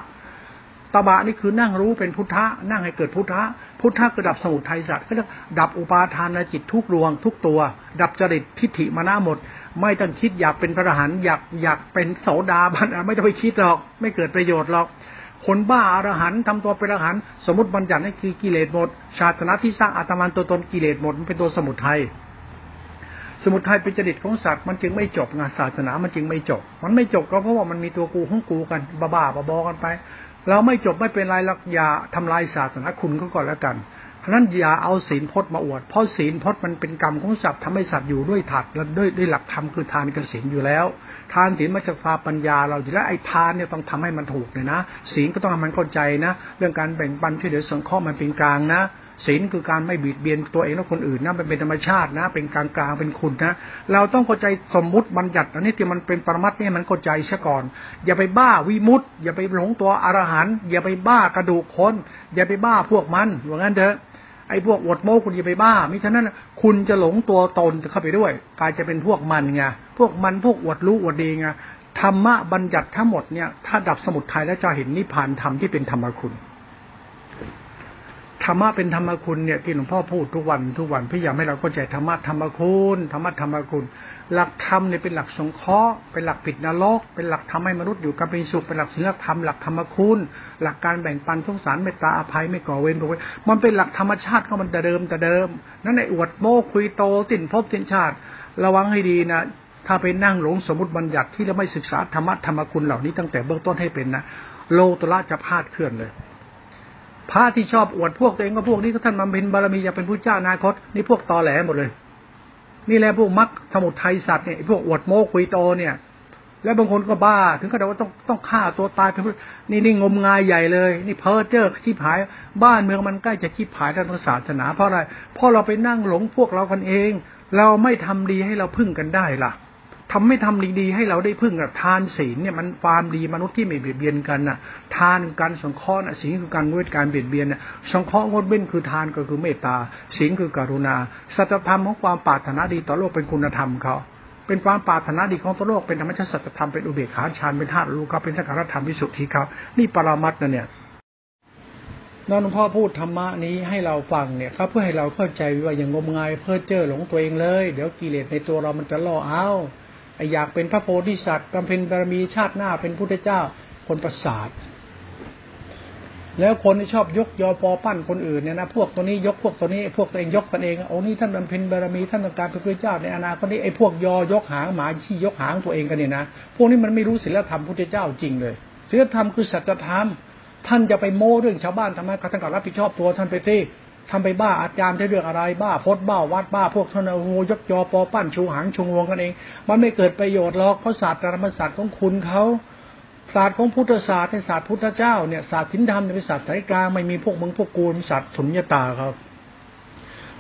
ตบะนี่คือนั่งรู้เป็นพุทธะนั่งให้เกิดพุทธะพุทธะคือดับสมุทัยสัตว์ก็เรียกดับอุปาทานในจิตทุกดวงทุกตัวดับจริตทิฏฐิมานะหมดไม่ต้องคิดอยากเป็นพระอรหันต์อยากเป็นโสดาบันไม่ต้องไปคิดหรอกไม่เกิดประโยชน์หรอกคนบ้าอรหันต์ทำตัวเป็นอรหันต์สมมติบัญญัตินี่คือกิเลสหมดชาตนะที่สร้างอาตมันตัวตนกิเลสหมดมันเป็นตัวสมุทัยสมุทัยเป็นจริตของสัตว์มันจึงไม่จบงานศาสนามันจึงไม่จบมันไม่จบก็เพราะว่ามันมีตัวกูของกูกันบ้าๆบอๆกันไปเราไม่จบไม่เป็นไรหรอกอย่าทำลายศาสนาคุณก็ก่อนแล้วกันเพราะนั้นอย่าเอาศีลพจน์มาอวดเพราะศีลพจน์มันเป็นกรรมของสัตว์ทำให้สัตว์อยู่ด้วยถัดและด้วยหลักธรรมคือทานกับศีลอยู่แล้วทานศีลมัชฌิมาปัญญาเราอยู่แล้วไอ้ทานเนี่ยต้องทำให้มันถูกเลยนะศีลก็ต้องทำมันเข้าใจนะเรื่องการแบ่งปันช่วยเหลือสังคมมันเป็นกลางนะศีลคือการไม่เบียดเบียนตัวเองและคนอื่นนะมันเป็นธรรมชาตินะเป็นกลางๆเป็นคุณนะเราต้องเข้าใจสมมุติบัญญัติอันนี้ที่มันเป็นปรมัตถ์นี่มันเข้าใจซะก่อนอย่าไปบ้าวิมุตติอย่าไปหลงตัวอรหันต์อย่าไปบ้ากระดูกคนอย่าไปบ้าพวกมันว่างั้นเถอะไอ้พวกอวดโม้คุณอย่าไปบ้ามิฉะนั้นคุณจะหลงตัวตนเข้าไปด้วยกลายจะเป็นพวกมันไงพวกมันพวกอวดรู้อวดดีไงธรรมะบัญญัติทั้งหมดเนี่ยถ้าดับสมุทัยแล้วจะเห็นนิพพานธรรมที่เป็นธรรมคุณธรรมะเป็นธรรมคุณเนี่ยที่หลวงพ่อพูดทุกวันพยายามให้เราเข้าใจธรรมะธรรมคุณธรรมะธรรมคุณหลักธรรมเนี่ยเป็นหลักสงเคราะห์เป็นหลักปิดนรกเป็นหลักทำให้มนุษย์อยู่กันเป็นสุขเป็นหลักศีลธรรมหลักธรรมคุณหลักการแบ่งปันสงสารเมตตาอภัยไม่ก่อเวรมันเป็นหลักธรรมชาติของมันแต่เดิมนั้นในอวดโม้คุยโตสิ้นภพสิ้นชาติระวังให้ดีนะถ้าไปนั่งหลงสมมติบัญญัติที่เราไม่ศึกษาธรรมะธรรมคุณเหล่านี้ตั้งแต่เบื้องต้นให้เป็นนะโลกุตระจะพลาดเคลื่อนเลยพระที่ชอบอวดพวกตัวเองก็พวกนี้ก็ท่านบำเพ็ญบารมีอยากเป็นพุทธเจ้าอนาคตนี่พวกตอแหลหมดเลยนี่แหละพวกมรรคสมุทัยสัตว์เนี่ยพวกอวดโม้คุยโตเนี่ยแล้วบางคนก็บ้าถึงขนาดว่าต้องฆ่าตัวตายนี่งมงายใหญ่เลยนี่เพ้อเจ้อขี้ผายบ้านเมืองมันใกล้จะขี้ผายทางศาสนาเพราะอะไรเพราะเราไปนั่งหลงพวกเรากันเองเราไม่ทำดีให้เราพึ่งกันได้ล่ะ ทำไม่ทำดีๆให้เราได้พึ่งอ่ะทานศีลเนี่ยมันความดีมนุษย์ที่ไม่เบียดเบียนกันน่ะทานคือการสังเคราะห์น่ะศีลคือการงดการเบียดเบียนน่ะสังเคราะห์งดเว้นคือทานก็คือเมตตาศีลคือกรุณาสัจธรรมของความปรารถนาดีต่อโลกเป็นคุณธรรมเขาเป็นความปรารถนาดีของตัวโลกเป็นธรรมชาติสัจธรรมเป็นอุเบกขาฌานเป็นธาตุรู้เขาเป็นสังขารธรรมวิสุทธิเขานี่ปรามัตถ์นะเนี่ยนั่นหลวงพ่อพูดธรรมะนี้ให้เราฟังเนี่ยครับเพื่อให้เราเข้าใจว่าอย่างงมงายเพ้อเจ้อหลงตัวเองเลยเดี๋ยวกิเลสในตัวเรามันจะล่อเอาอยากเป็นพระโพธิสัตว์บำเพ็ญบารมีชาติหน้าเป็นพุทธเจ้าคนประสาทแล้วคนที่ชอบยกยอปอปั้นคนอื่นเนี่ยนะพวกตัวนี้ยกพวกตัวนี้พวกตัวเองยกกันเองโอ้นี่ท่านบำเพ็ญบารมีท่านต้องการเป็นพระเจ้าในอนาคตนี้ไอ้พวกยอยกหางหมาชี้ยกหางตัวเองกันเนี่ยนะพวกนี้มันไม่รู้ศีลธรรมพุทธเจ้าจริงเลยศีลธรรมคือสัจธรรมท่านจะไปโม้เรื่องชาวบ้านทำไมท่านก็รับผิดชอบตัวท่านไปที่ทำไปบ้าอาจารย์ได้เรื่องอะไรบ้าพดบ้าวัดบ้าพวกท่านโอ้โหยกยอปอปั้นชูหางชูงวงกันเองมันไม่เกิดประโยชน์หรอกเพราะศาสตร์ธรรมศาสตร์ของคุณเขาศาสตร์ของพุทธศาสตร์ในศาสตร์พุทธเจ้าเนี่ยศาสตร์ศีลธรรมเป็นศาสตร์สายกลางไม่มีพวกมึงพวกกูศาสตร์สุญญตาครับ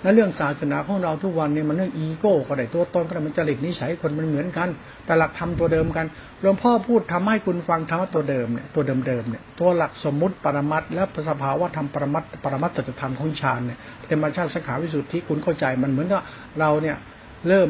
และเรื่องศาสนาของเราทุกวันเนี่ยมันเรื่องอีโก้ก็ได้ตัวตนก็ได้มันจริตนิสัยคนมันเหมือนกันแต่หลักธรรมตัวเดิมกันหลวงพ่อพูดทำให้คุณฟังธรรมะตัวเดิมเนี่ยตัวเดิมๆเนี่ยตัวหลักสมมุติปรมัตถ์และสภาวะธรรมปรมัตถ์ปรมัตถสัจธรรมของฌานเนี่ยธรรมชาติสังขารวิสุทธิคุณเข้าใจมันเหมือนกับเราเนี่ยเริ่ม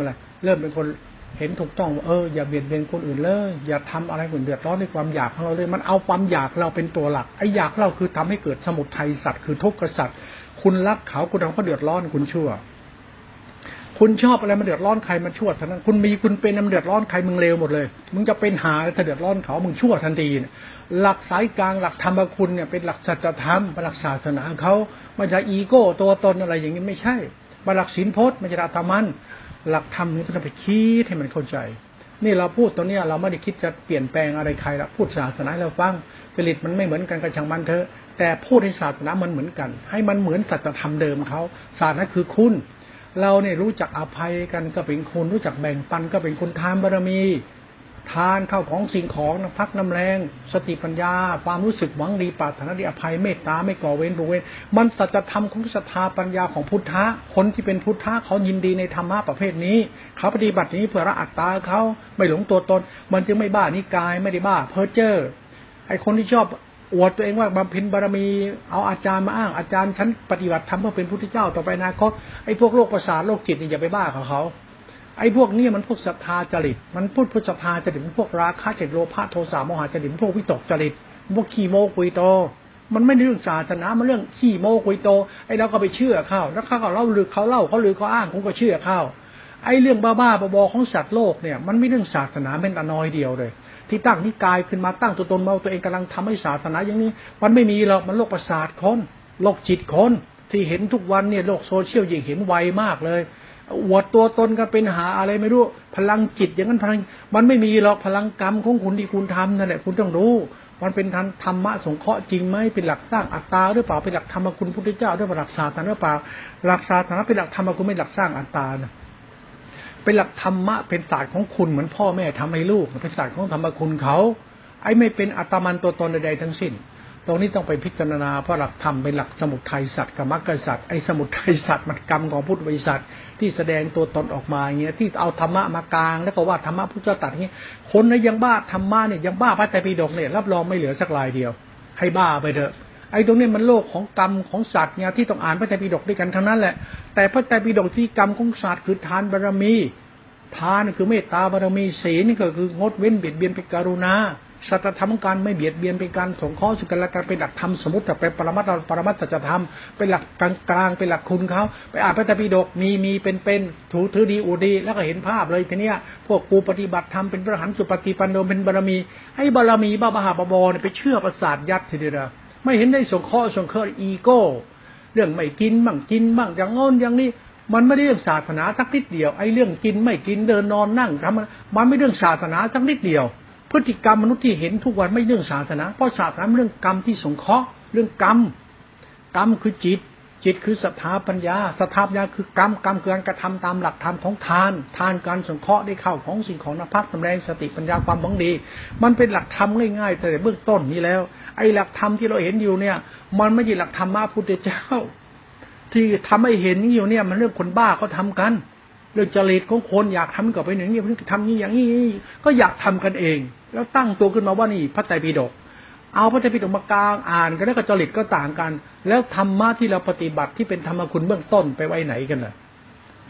อะไรเริ่มเป็นคนเห็นถูกต้องว่าอย่าเบียดเบียนคนอื่นเลยอย่าทำอะไรคนเดือดร้อนในความอยากของเราเลยมันเอาความอยากเราเป็นตัวหลักไอ้อยากเราคือทำให้เกิดสมุทัยสัตว์คือทุกข์สัตว์คุณรักเขาคุณทำเขาเดือดร้อนคุณชั่วคุณชอบอะไรมันเดือดร้อนใครมันชั่วทั้งนั้นคุณมีคุณเป็นมันเดือดร้อนใครมึงเลวหมดเลยมึงจะเป็นหาถ้าเดือดร้อนเขามึงชั่วทันทีหลักสายกลางหลักธรรมคุณเนี่ยเป็นหลักสัจธรรมเป็นหลักศาสนาเขาไม่ใช่อีโก้ตัวตนอะไรอย่างนี้ไม่ใช่เป็นหลักศีลพจน์ไม่ใช่อาตมันหลักธรรมนี้ก็ต้องไปคิดให้มันเข้าใจนี่เราพูดตอนนี้เราไม่ได้คิดจะเปลี่ยนแปลงอะไรใครละพูดศาสนาเราฟังจริตมันไม่เหมือนกันกระชังมันเถอะแต่พูดให้ศาสนามันเหมือนกันให้มันเหมือนสัจธรรมเดิมเขาศาสนาคือคุณเราเนี่ยรู้จักอภัยกันก็เป็นคนรู้จักแบ่งปันก็เป็นคนทานบารมีทานข้าวของสิ่งของน้ำพักน้ำแรงสติปัญญาความรู้สึกหวังดีปรารถนาดีอภัยเมตตาไม่ก่อเวรบุเวรมันสัจธรรมของศรัทธาปัญญาของพุทธะคนที่เป็นพุทธะเขายินดีในธรรมะประเภทนี้เขาปฏิบัตินี้เพื่อละอัตตาเขาไม่หลงตัวตนมันจึงไม่บ้านิกายไม่ได้บ้าเพ้อเจ้อไอคนที่ชอบอวดตัวเองว่าบำเพ็ญบารมีเอาอาจารย์มาอ้างอาจารย์ฉันปฏิบัติธรรมเพื่อเป็นพุทธเจ้าต่อไปอนาคตไอพวกโรคประสาทโรคจิตนี่อย่าไปบ้าเขาไอ้พวกนี้มันพวกศรัทธาจริตมันพูดพวกศรัทธาจริตพวกราคะจริตโลภะโทสะโมหะจริตพวกวิตกจริตพวกขี้โมกุยโตมันไม่ได้เรื่องศาสนามันเรื่องขี้โมกุยโตไอ้เราก็ไปเชื่อเข้าแล้วเขาก็เล่าลือเขาเล่าเขาลือเขาอ้างคุณก็เชื่อเข้าไอ้เรื่องบ้าๆบอๆของสัตว์โลกเนี่ยมันไม่เรื่องศาสนาเป็นน้อยเดียวเลยที่ตั้งนิกายขึ้นมาตั้งตัวตนมาตัวเองกำลังทำให้ศาสนาอย่างนี้มันไม่มีหรอกมันโลกประสาทคนโลกจิตคนที่เห็นทุกวันเนี่ยโลกโซเชียลยิ่งเห็นไวมากเลยอวดตัวตนกันเป็นหาอะไรไม่รู้พลังจิตอย่างนั้นพลังมันไม่มีหรอกพลังกรรมของคุณที่คุณทำนั่นแหละคุณต้องรู้มันเป็นธรรมะสงเคราะห์จริงไหมเป็นหลักสร้างอัตตาหรือเปล่าเป็นหลักธรรมคุณพุทธเจ้าหรือเป็นหลักศาสนาหรือเปล่าหลักศาสนาเป็นหลักธรรมคุณไม่หลักสร้างอัตตานะเป็นหลักธรรมะเป็นศาสตร์ของคุณเหมือนพ่อแม่ทำให้ลูกเป็นศาสตร์ของธรรมคุณเขาไอ้ไม่เป็นอัตมันตัวตนใดๆทั้งสิ้นตรงนี้ต้องไปพิจารณาเพราะหลักธรรมเป็นหลักสมุทัยสัตว์กับมรรคสัตว์ไอ้สมุทัยสัตว์มันกรรมของพุทธบริษัทที่แสดงตัวตนออกมาอย่างเงี้ยที่เอาธรรมะมากลางแล้วก็ว่าธรรมะพุทธเจ้าตรัสอย่างเงี้ยคนนะยังบ้าธรรมะเนี่ยยังบ้าพระไตรปิฎกเนี่ยรับรองไม่เหลือสักรายเดียวให้บ้าไปเถอะไอ้ตรงนี้มันโลกของกรรมของสัตว์เนี่ยที่ต้องอ่านพระไตรปิฎกด้วยกันทั้งนั้นแหละแต่พระไตรปิฎกที่กรรมของสัตว์คือทานบารมีทานคือเมตตาบารมีศีลก็คืองดเว้นเบียดเบียนเป็นกรุณาสัจธรรมการไม่เบียดเบียนเป็นการสงเคราะห์ซึ่งกันและกันเป็นหลักธรรมสมมุติแต่เป็นปรมัตถปรมัตถสัจธรรมเป็นหลักกลางๆเป็นหลักคุณเขาไปอ่านพระไตรปิฎกมีเป็นถูถือดีอูดีแล้วก็เห็นภาพเลยทีเนี้ยพวกกูปฏิบัติธรรมเป็นพระอรหันต์สุปฏิปันโนเป็นบารมีไอ้บารมีบ้าหาบอเนี่ยไปเชื่อประสาทยัดทีเดียวไม่เห็นได้สงเคราะห์สงเคราะห์อีโก้เรื่องไม่กินบ้างกินบ้างอย่างงอนอย่างนี้มันไม่ได้เรื่องศาสนาสักนิดเดียวไอ้เรื่องกินไม่กินเดินนอนนั่งทำมันไม่เรื่องศาสนาสักนิดเดียวพฤติกรรมมนุษย์ที่เห็นทุกวันไม่เรื่องศาสนาเพราะศาสนาเรื่องกรรมที่สงเคราะห์เรื่องกรรมกรรมคือจิตจิตคือศรัทธาปัญญาศรัทธาปัญญาคือกรรมกรรมคือการกระทำตามหลักธรรมของทานทานการสงเคราะห์ได้เข้าของสิ่งของนภัสตำแหน่งสติปัญญาความบังดีมันเป็นหลักธรรมง่ายๆแต่เบื้องต้นนี้แล้วไอ้หลักธรรมที่เราเห็นอยู่เนี่ยมันไม่ใช่หลักธรรมะพุทธเจ้าที่ทำให้เห็นอยู่เนี่ยมันเรื่องคนบ้าเขาทากัน ด้วยจริตของคนอยากทำก็ไปหนึ่งนี่พึ่งทำนี้อย่างนี้ก็อยากทำกันเองแล้วตั้งตัวขึ้นมาว่านี่พระไตรปิฎกเอาพระไตรปิฎกมากลางอ่านกันแล้วก็จริตก็ต่างกันแล้วธรรมะที่เราปฏิบัติที่เป็นธรรมคุณเบื้องต้นไปไว้ไหนกันล่ะ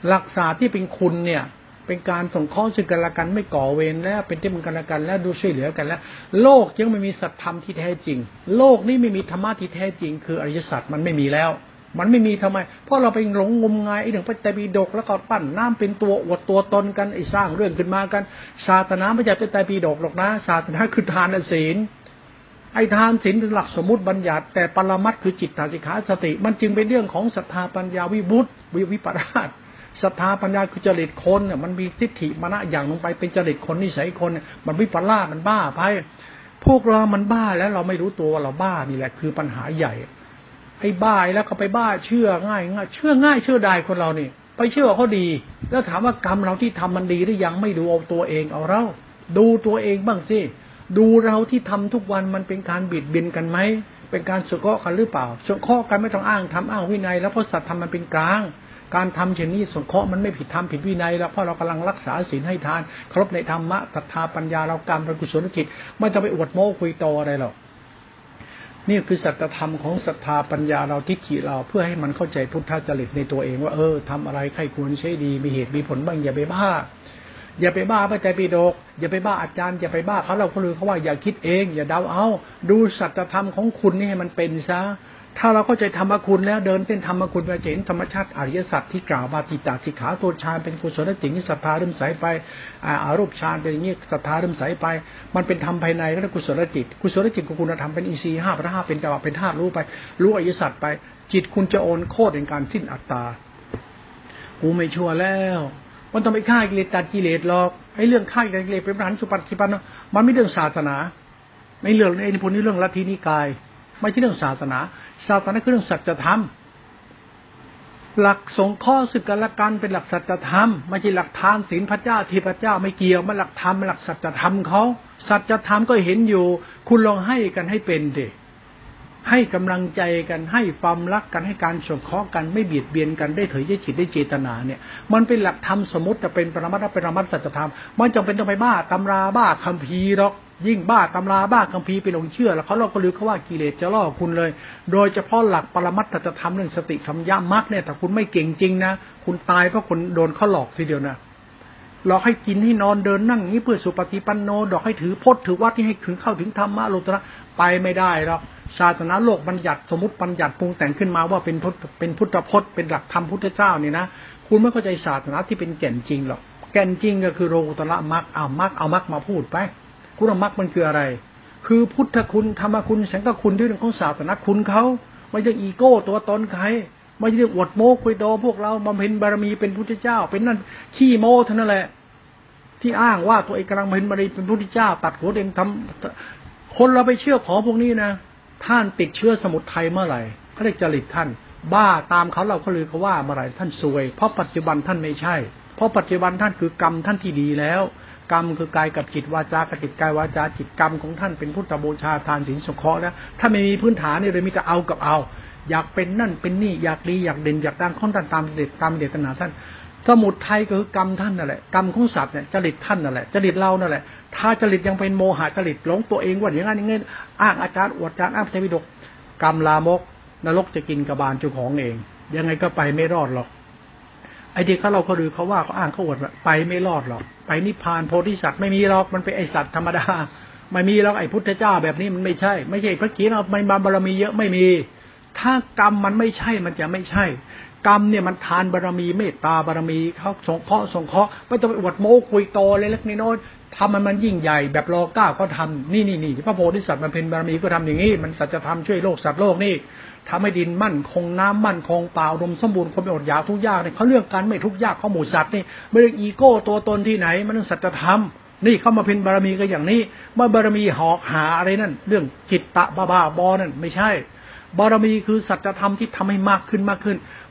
หลักศาสตร์ที่เป็นคุณเนี่ยเป็นการส่งข้อซึ่งกันและกันไม่ก่อเวรแล้วเป็นที่มึงกันและกันแล้วดูช่วยเหลือกันแล้วโลกยังไม่มีสัจธรรมที่แท้จริงโลกนี้ไม่มีธรรมะที่แท้จริงคืออริยสัจมันไม่มีแล้วมันไม่มีทำไมเพราะเราไปหลงงมงายไอ้เรื่องพระไตรปิฎกแล้วก็ปั้นน้ำเป็นตัวอวดตัวตนกันไอ้สร้างเรื่องขึ้นมากันศาสนาไม่ใช่พระไตรปิฎกหรอกนะศาสนาคือทานศีลไอ้ทานศีลเป็นหลักสมมติบัญญัติแต่ปรมัตถ์คือจิตตาสิกขาสติมันจึงเป็นเรื่องของศรัทธาปัญญาวิมุตติวิปราชศรัทธาปัญญาคือจริตคนเนี่ยมันมีทิฏฐิมรณะอย่างลงไปเป็นจริตคนนิสัยคนมันวิปลาสมันบ้าไปพวกเรามันบ้าแล้วเราไม่รู้ตัวว่าเราบ้านี่แหละคือปัญหาใหญ่ไอ้บ้าแล้วก็ไปบ้าเชื่อง่ายเชื่อง่ายเชื่อได้คนเรานี่ไปเชื่อเขาดีแล้วถามว่ากรรมเราที่ทำมันดีหรือยังไม่ดูเอาตัวเองเอาเราดูตัวเองบ้างสิดูเราที่ทำทุกวันมันเป็นการบิดเบียนกันไหมเป็นการสะเคาะกันหรือเปล่าสะเคาะกันไม่ต้องอ้างทำอ้างวินัยแล้วเพราะสัตว์ทำมันเป็นกลางการทำเช่นนี้สงเคราะห์มันไม่ผิดธรรมผิดวินัยแล้วเพราะเรากำลังรักษาศีลให้ทานครบในธรรมะศรัทธาปัญญาเรากรรมเป็นกุศลจิตไม่ต้องไปอวดโม้คุยโตอะไรหรอกนี่คือสัจธรรมของศรัทธาปัญญาเราทิฏฐิเราเพื่อให้มันเข้าใจพุทธจริตในตัวเองว่าทำอะไรใครควรใช้ดีมีเหตุมีผลบ้างอย่าไปบ้าพระไตรปิฎกอย่าไปบ้าอาจารย์อย่าไปบ้าเขาเราคนอื่นเขาว่าอย่าคิดเองอย่าเดาเอาดูสัจธรรมของคุณนี่ให้มันเป็นซะถ้าเราเข้าใจธรรมคุณแล้วเดินเส้นธรรมคุณไปเห็นธรรมชาติอริยสัจที่กล่าวมาติตาสิกขาตัวฌานเป็นกุศลตินิสัทธาเริ่มใสไปอารูปฌานเป็นอย่างนี้สัทธาเริ่มใสไปมันเป็นธรรมภายในก็คือกุศลจิตกับคุณธรรมเป็นอินทรีย์5พระ5เป็นจักรวาลเป็นธาตุรู้ไปรู้อริยสัจไปจิตคุณจะโอนโคตรแห่งการสิ้นอัตตากูไม่ชั่วแล้วมันต้องไปฆ่ากิเลสตัดกิเลสหรอกไอ้เรื่องฆ่ากิเลสเป็นปัญหาสุปฏิปันนะมันไม่เรื่องศาสนาไม่เรื่องไอ้พวกนี้เรื่องลัทธินิกายไม่ใช่เรื่องศาสนาคือเรื่องสัจธรรมหลักสงฆ์ข้อศึกกันละกันเป็นหลักสัจธรรมไม่ใช่หลักทานศีลพระเจ้าเทพเจ้าไม่เกี่ยวมันหลักธรรมหลักสัจธรรมเขาสัจธรรมก็เห็นอยู่คุณลองให้กันให้เป็นดิให้กำลังใจกันให้ความรักกันให้การสงเคราะห์กันไม่เบียดเบียนกันได้เถิดด้วยจิตด้วยเจตนาเนี่ยมันเป็นหลักธรรมสมมติแต่เป็นปรมัตถ์สัจธรรมไม่จำเป็นต้องไปบ้าตำราบ้าคัมภีร์หรอกยิ่งบ้าตำราบ้าคัมภีร์เป็นองค์เชื่อแล้วเขาล่อก็ลือเขาว่ากิเลสจะล่อคุณเลยโดยเฉพาะหลักปรมัตถสัจธรรมเรื่องสติสัมยามรรคเนี่ยถ้าคุณไม่เก่งจริงนะคุณตายเพราะคุณโดนเขาหลอกทีเดียวนะหลอกให้กินให้นอนเดินนั่งนี้เพื่อสุปฏิปันโนหลอกให้ถือพจน์ถือวัดที่ให้ถึงเข้าถึงธรรมะโลตระไปไม่ได้หรอกศาสนาโลกบัญญัติสมมติบัญญัติปรุงแต่งขึ้นมาว่าเป็นพุทธพจน์เป็นหลักธรรมพุทธเจ้าเนี่ยนะคุณไม่เข้าใจศาสนาที่เป็นแก่นจริงหรอกแก่นจริงก็คือโลกุตระมรรคมรรคมาพูดไปคุณมรรคมันคืออะไรคือพุทธคุณธรรมคุณสังฆคุณด้วยเรื่องของศาสนาคุณเขาไม่ใช่อีโก้ตัวตนใครไม่ใช่อวดโม้คุยโตพวกเราบำเพ็ญบารมีเป็นพุทธเจ้าเป็นนั่นขี้โม้เท่านั้นแหละที่อ้างว่าตัวเองกำลังบำเพ็ญบารมีเป็นพุทธเจ้าตัดหัวเองทำคนเราไปเชื่อขอพวกนี้นะท่านติดเชื้อสมุทัยเมื่อไหร่เขาเรียกจริตท่านบ้าตามเขาเราเขาลือเขาว่าเมื่อไหร่ท่านซวยเพราะปัจจุบันท่านไม่ใช่เพราะปัจจุบันท่านคือกรรมท่านที่ดีแล้วกรรมคือกายกับจิตวาจากับจิตกายวาจาจิตกรรมของท่านเป็นพุทธบูชาทานศีลสงเคราะห์นะถ้าไม่มีพื้นฐานนี่เลยมีแต่เอากับเอาอยากเป็นนั่นเป็นนี่อยากดีอยากเด่นอยากดังข้นตามเด็ดตามเด็ดขนาดท่านสมุทรไทยก็คือกรรมท่านนั่นแหละกรรมของสัตว์เนี่ยจริตท่านนั่นแหละจริตเรานั่นแหละถ้าจริตยังเป็นโมหะจริตหลงตัวเองว่าอย่างนั้นอย่างนี้อ้างอาจารย์อวดอาจารย์อ้างพระไตรปิฎกกรรมลามกนรกจะกินกบาลเจ้าของเองยังไงก็ไปไม่รอดหรอกไอ้เด็กเขาเราก็ลือเขาว่าเขาอ้างเขาอวดไปไม่รอดหรอกไปนิพพานโพธิสัตว์ไม่มีหรอกมันเป็นไอสัตว์ธรรมดาไม่มีหรอกไอพุทธเจ้าแบบนี้มันไม่ใช่ไม่ใช่พระกีเราไม่บารมีเยอะไม่มีถ้ากรรมมันไม่ใช่มันจะไม่ใช่กรรมเนี่ยมันทานบารมีเมตตาบารมีเขาสงเคราะห์ไม่ต้องไปอวดโม้คุยโตเลยเล็กน้อยทำมันยิ่งใหญ่แบบรอก้าก็ทำนี่พระโพธิสัตว์มันเป็นบารมีก็ทำอย่างนี้มันสัจธรรมช่วยโลกสัตว์โลกนี่ทำให้ดินมั่นคงน้ำมั่นคงป่าดมสมบูรณ์คนไม่อดอยากทุกยากเนี่ยเขาเรื่องการไม่ทุกยากเขาหมู่สัตว์นี่ไม่เรื่องอีโก้ตัวตนที่ไหนมันเรื่องสัจธรรมนี่เข้ามาเป็นบารมีก็อย่างนี้มาบารมีหอกหาอะไรนั่นเรื่องจิตตะบ้าบอนั่นไม่ใช่บารมีคือสัจธรรมที่ทำให้มากขึ้น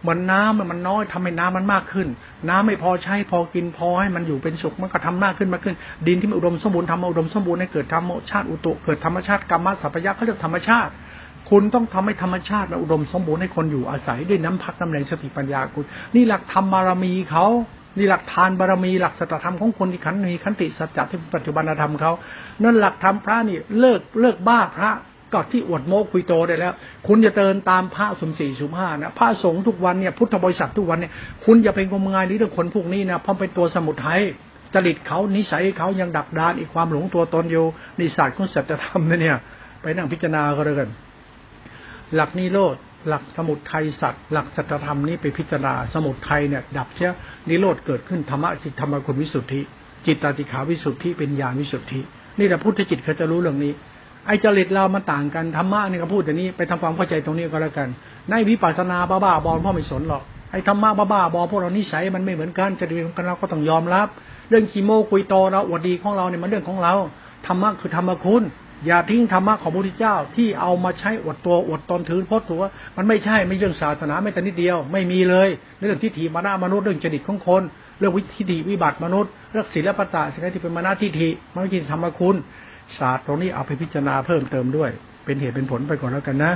เหมือนน้ำมันน้อยทำให้น้ำมันมากขึ้นน้ำไม่พอใช้พอกินพอให้มันอยู่เป็นสุขมันก็ทำมากขึ้นดินที่มันอุดมสมบูรณ์ทำอุดมสมบูรณ์ให้เกิดธรรมชาติอุตุเกิดธรรมชาติกรรมสัพพยะเขาเรียกธรรมชาติคุณต้องทำให้ธรรมชาติอุดมสมบูรณ์ให้คนอยู่อาศัยด้วยน้ำพักน้ำแรงสติปัญญาคุณนี่หลักธรรมบารมีเขา นี่หลักทานบารมีหลักสัจธรรมของคนที่ขันมีขันติสัจจะที่ปัจจุบันธรรมเขานั่นหลักธรรมพระนี่เลิกบ้าพระก็ที่อวดโม้คุยโตได้แล้วคุณจะเดินตามพระสุ่มสี่สุ่มห้านะพระสงฆ์ทุกวันเนี่ยพุทธบริษัททุกวันเนี่ยคุณอย่าไปงมงายหรือเรื่องคนพวกนี้นะเพราะเป็นตัวสมุทัยจริตเขานิสัยเขายังดักดานอีกความหลงตัวตนอยู่นิสัยของสัจธรรมเนี่ยไปนั่งพิจารณาก็แล้วกันหลักนิโรธหลักสมุทัยสัตว์หลักสัจธรรมนี้ไปพิจารณาสมุทัยเนี่ยดับเสียนิโรธเกิดขึ้นธรรมะจิตธรรมคุณวิสุทธิจิตตติขาวิสุทธิเป็นญาณวิสุทธินี่แหละพุทธจิตเขาจะรู้เรื่องนี้ไอ้จริตเรามันต่างกันธรรมะนี่ก็พูดแต่นี้ไปทำความเข้าใจตรงนี้ก็แล้วกันในวิปัสสนาบ้าๆบอพ่อไม่สนหรอกไอ้ธรรมะบ้าๆบอพวกเรานิสัยมันไม่เหมือนกันจริตของเราก็ต้องยอมรับเรื่องขี้โม้คุยโตเราอวดดีของเราเนี่ยมันเรื่องของเราธรรมะคือธรรมคุณอย่าทิ้งธรรมะของพระพุทธเจ้าที่เอามาใช้อวดตัวอวดตนถือพจน์ถือว่ามันไม่ใช่ไม่เรื่องศาสนาไม่แต่นิดเดียวไม่มีเลยเรื่องทิฏฐิมรณะมนุษย์เรื่องจริตของคนเรื่องวิธีวิบัติมนุษย์เรื่องศีลปตะสิ่งที่เป็นมรณะทิฏฐิมันไม่ใช่ธรรมคุณศาสตร์ตรงนี้เอาไปพิจารณาเพิ่มเติมด้วยเป็นเหตุเป็นผลไปก่อนแล้วกันนะ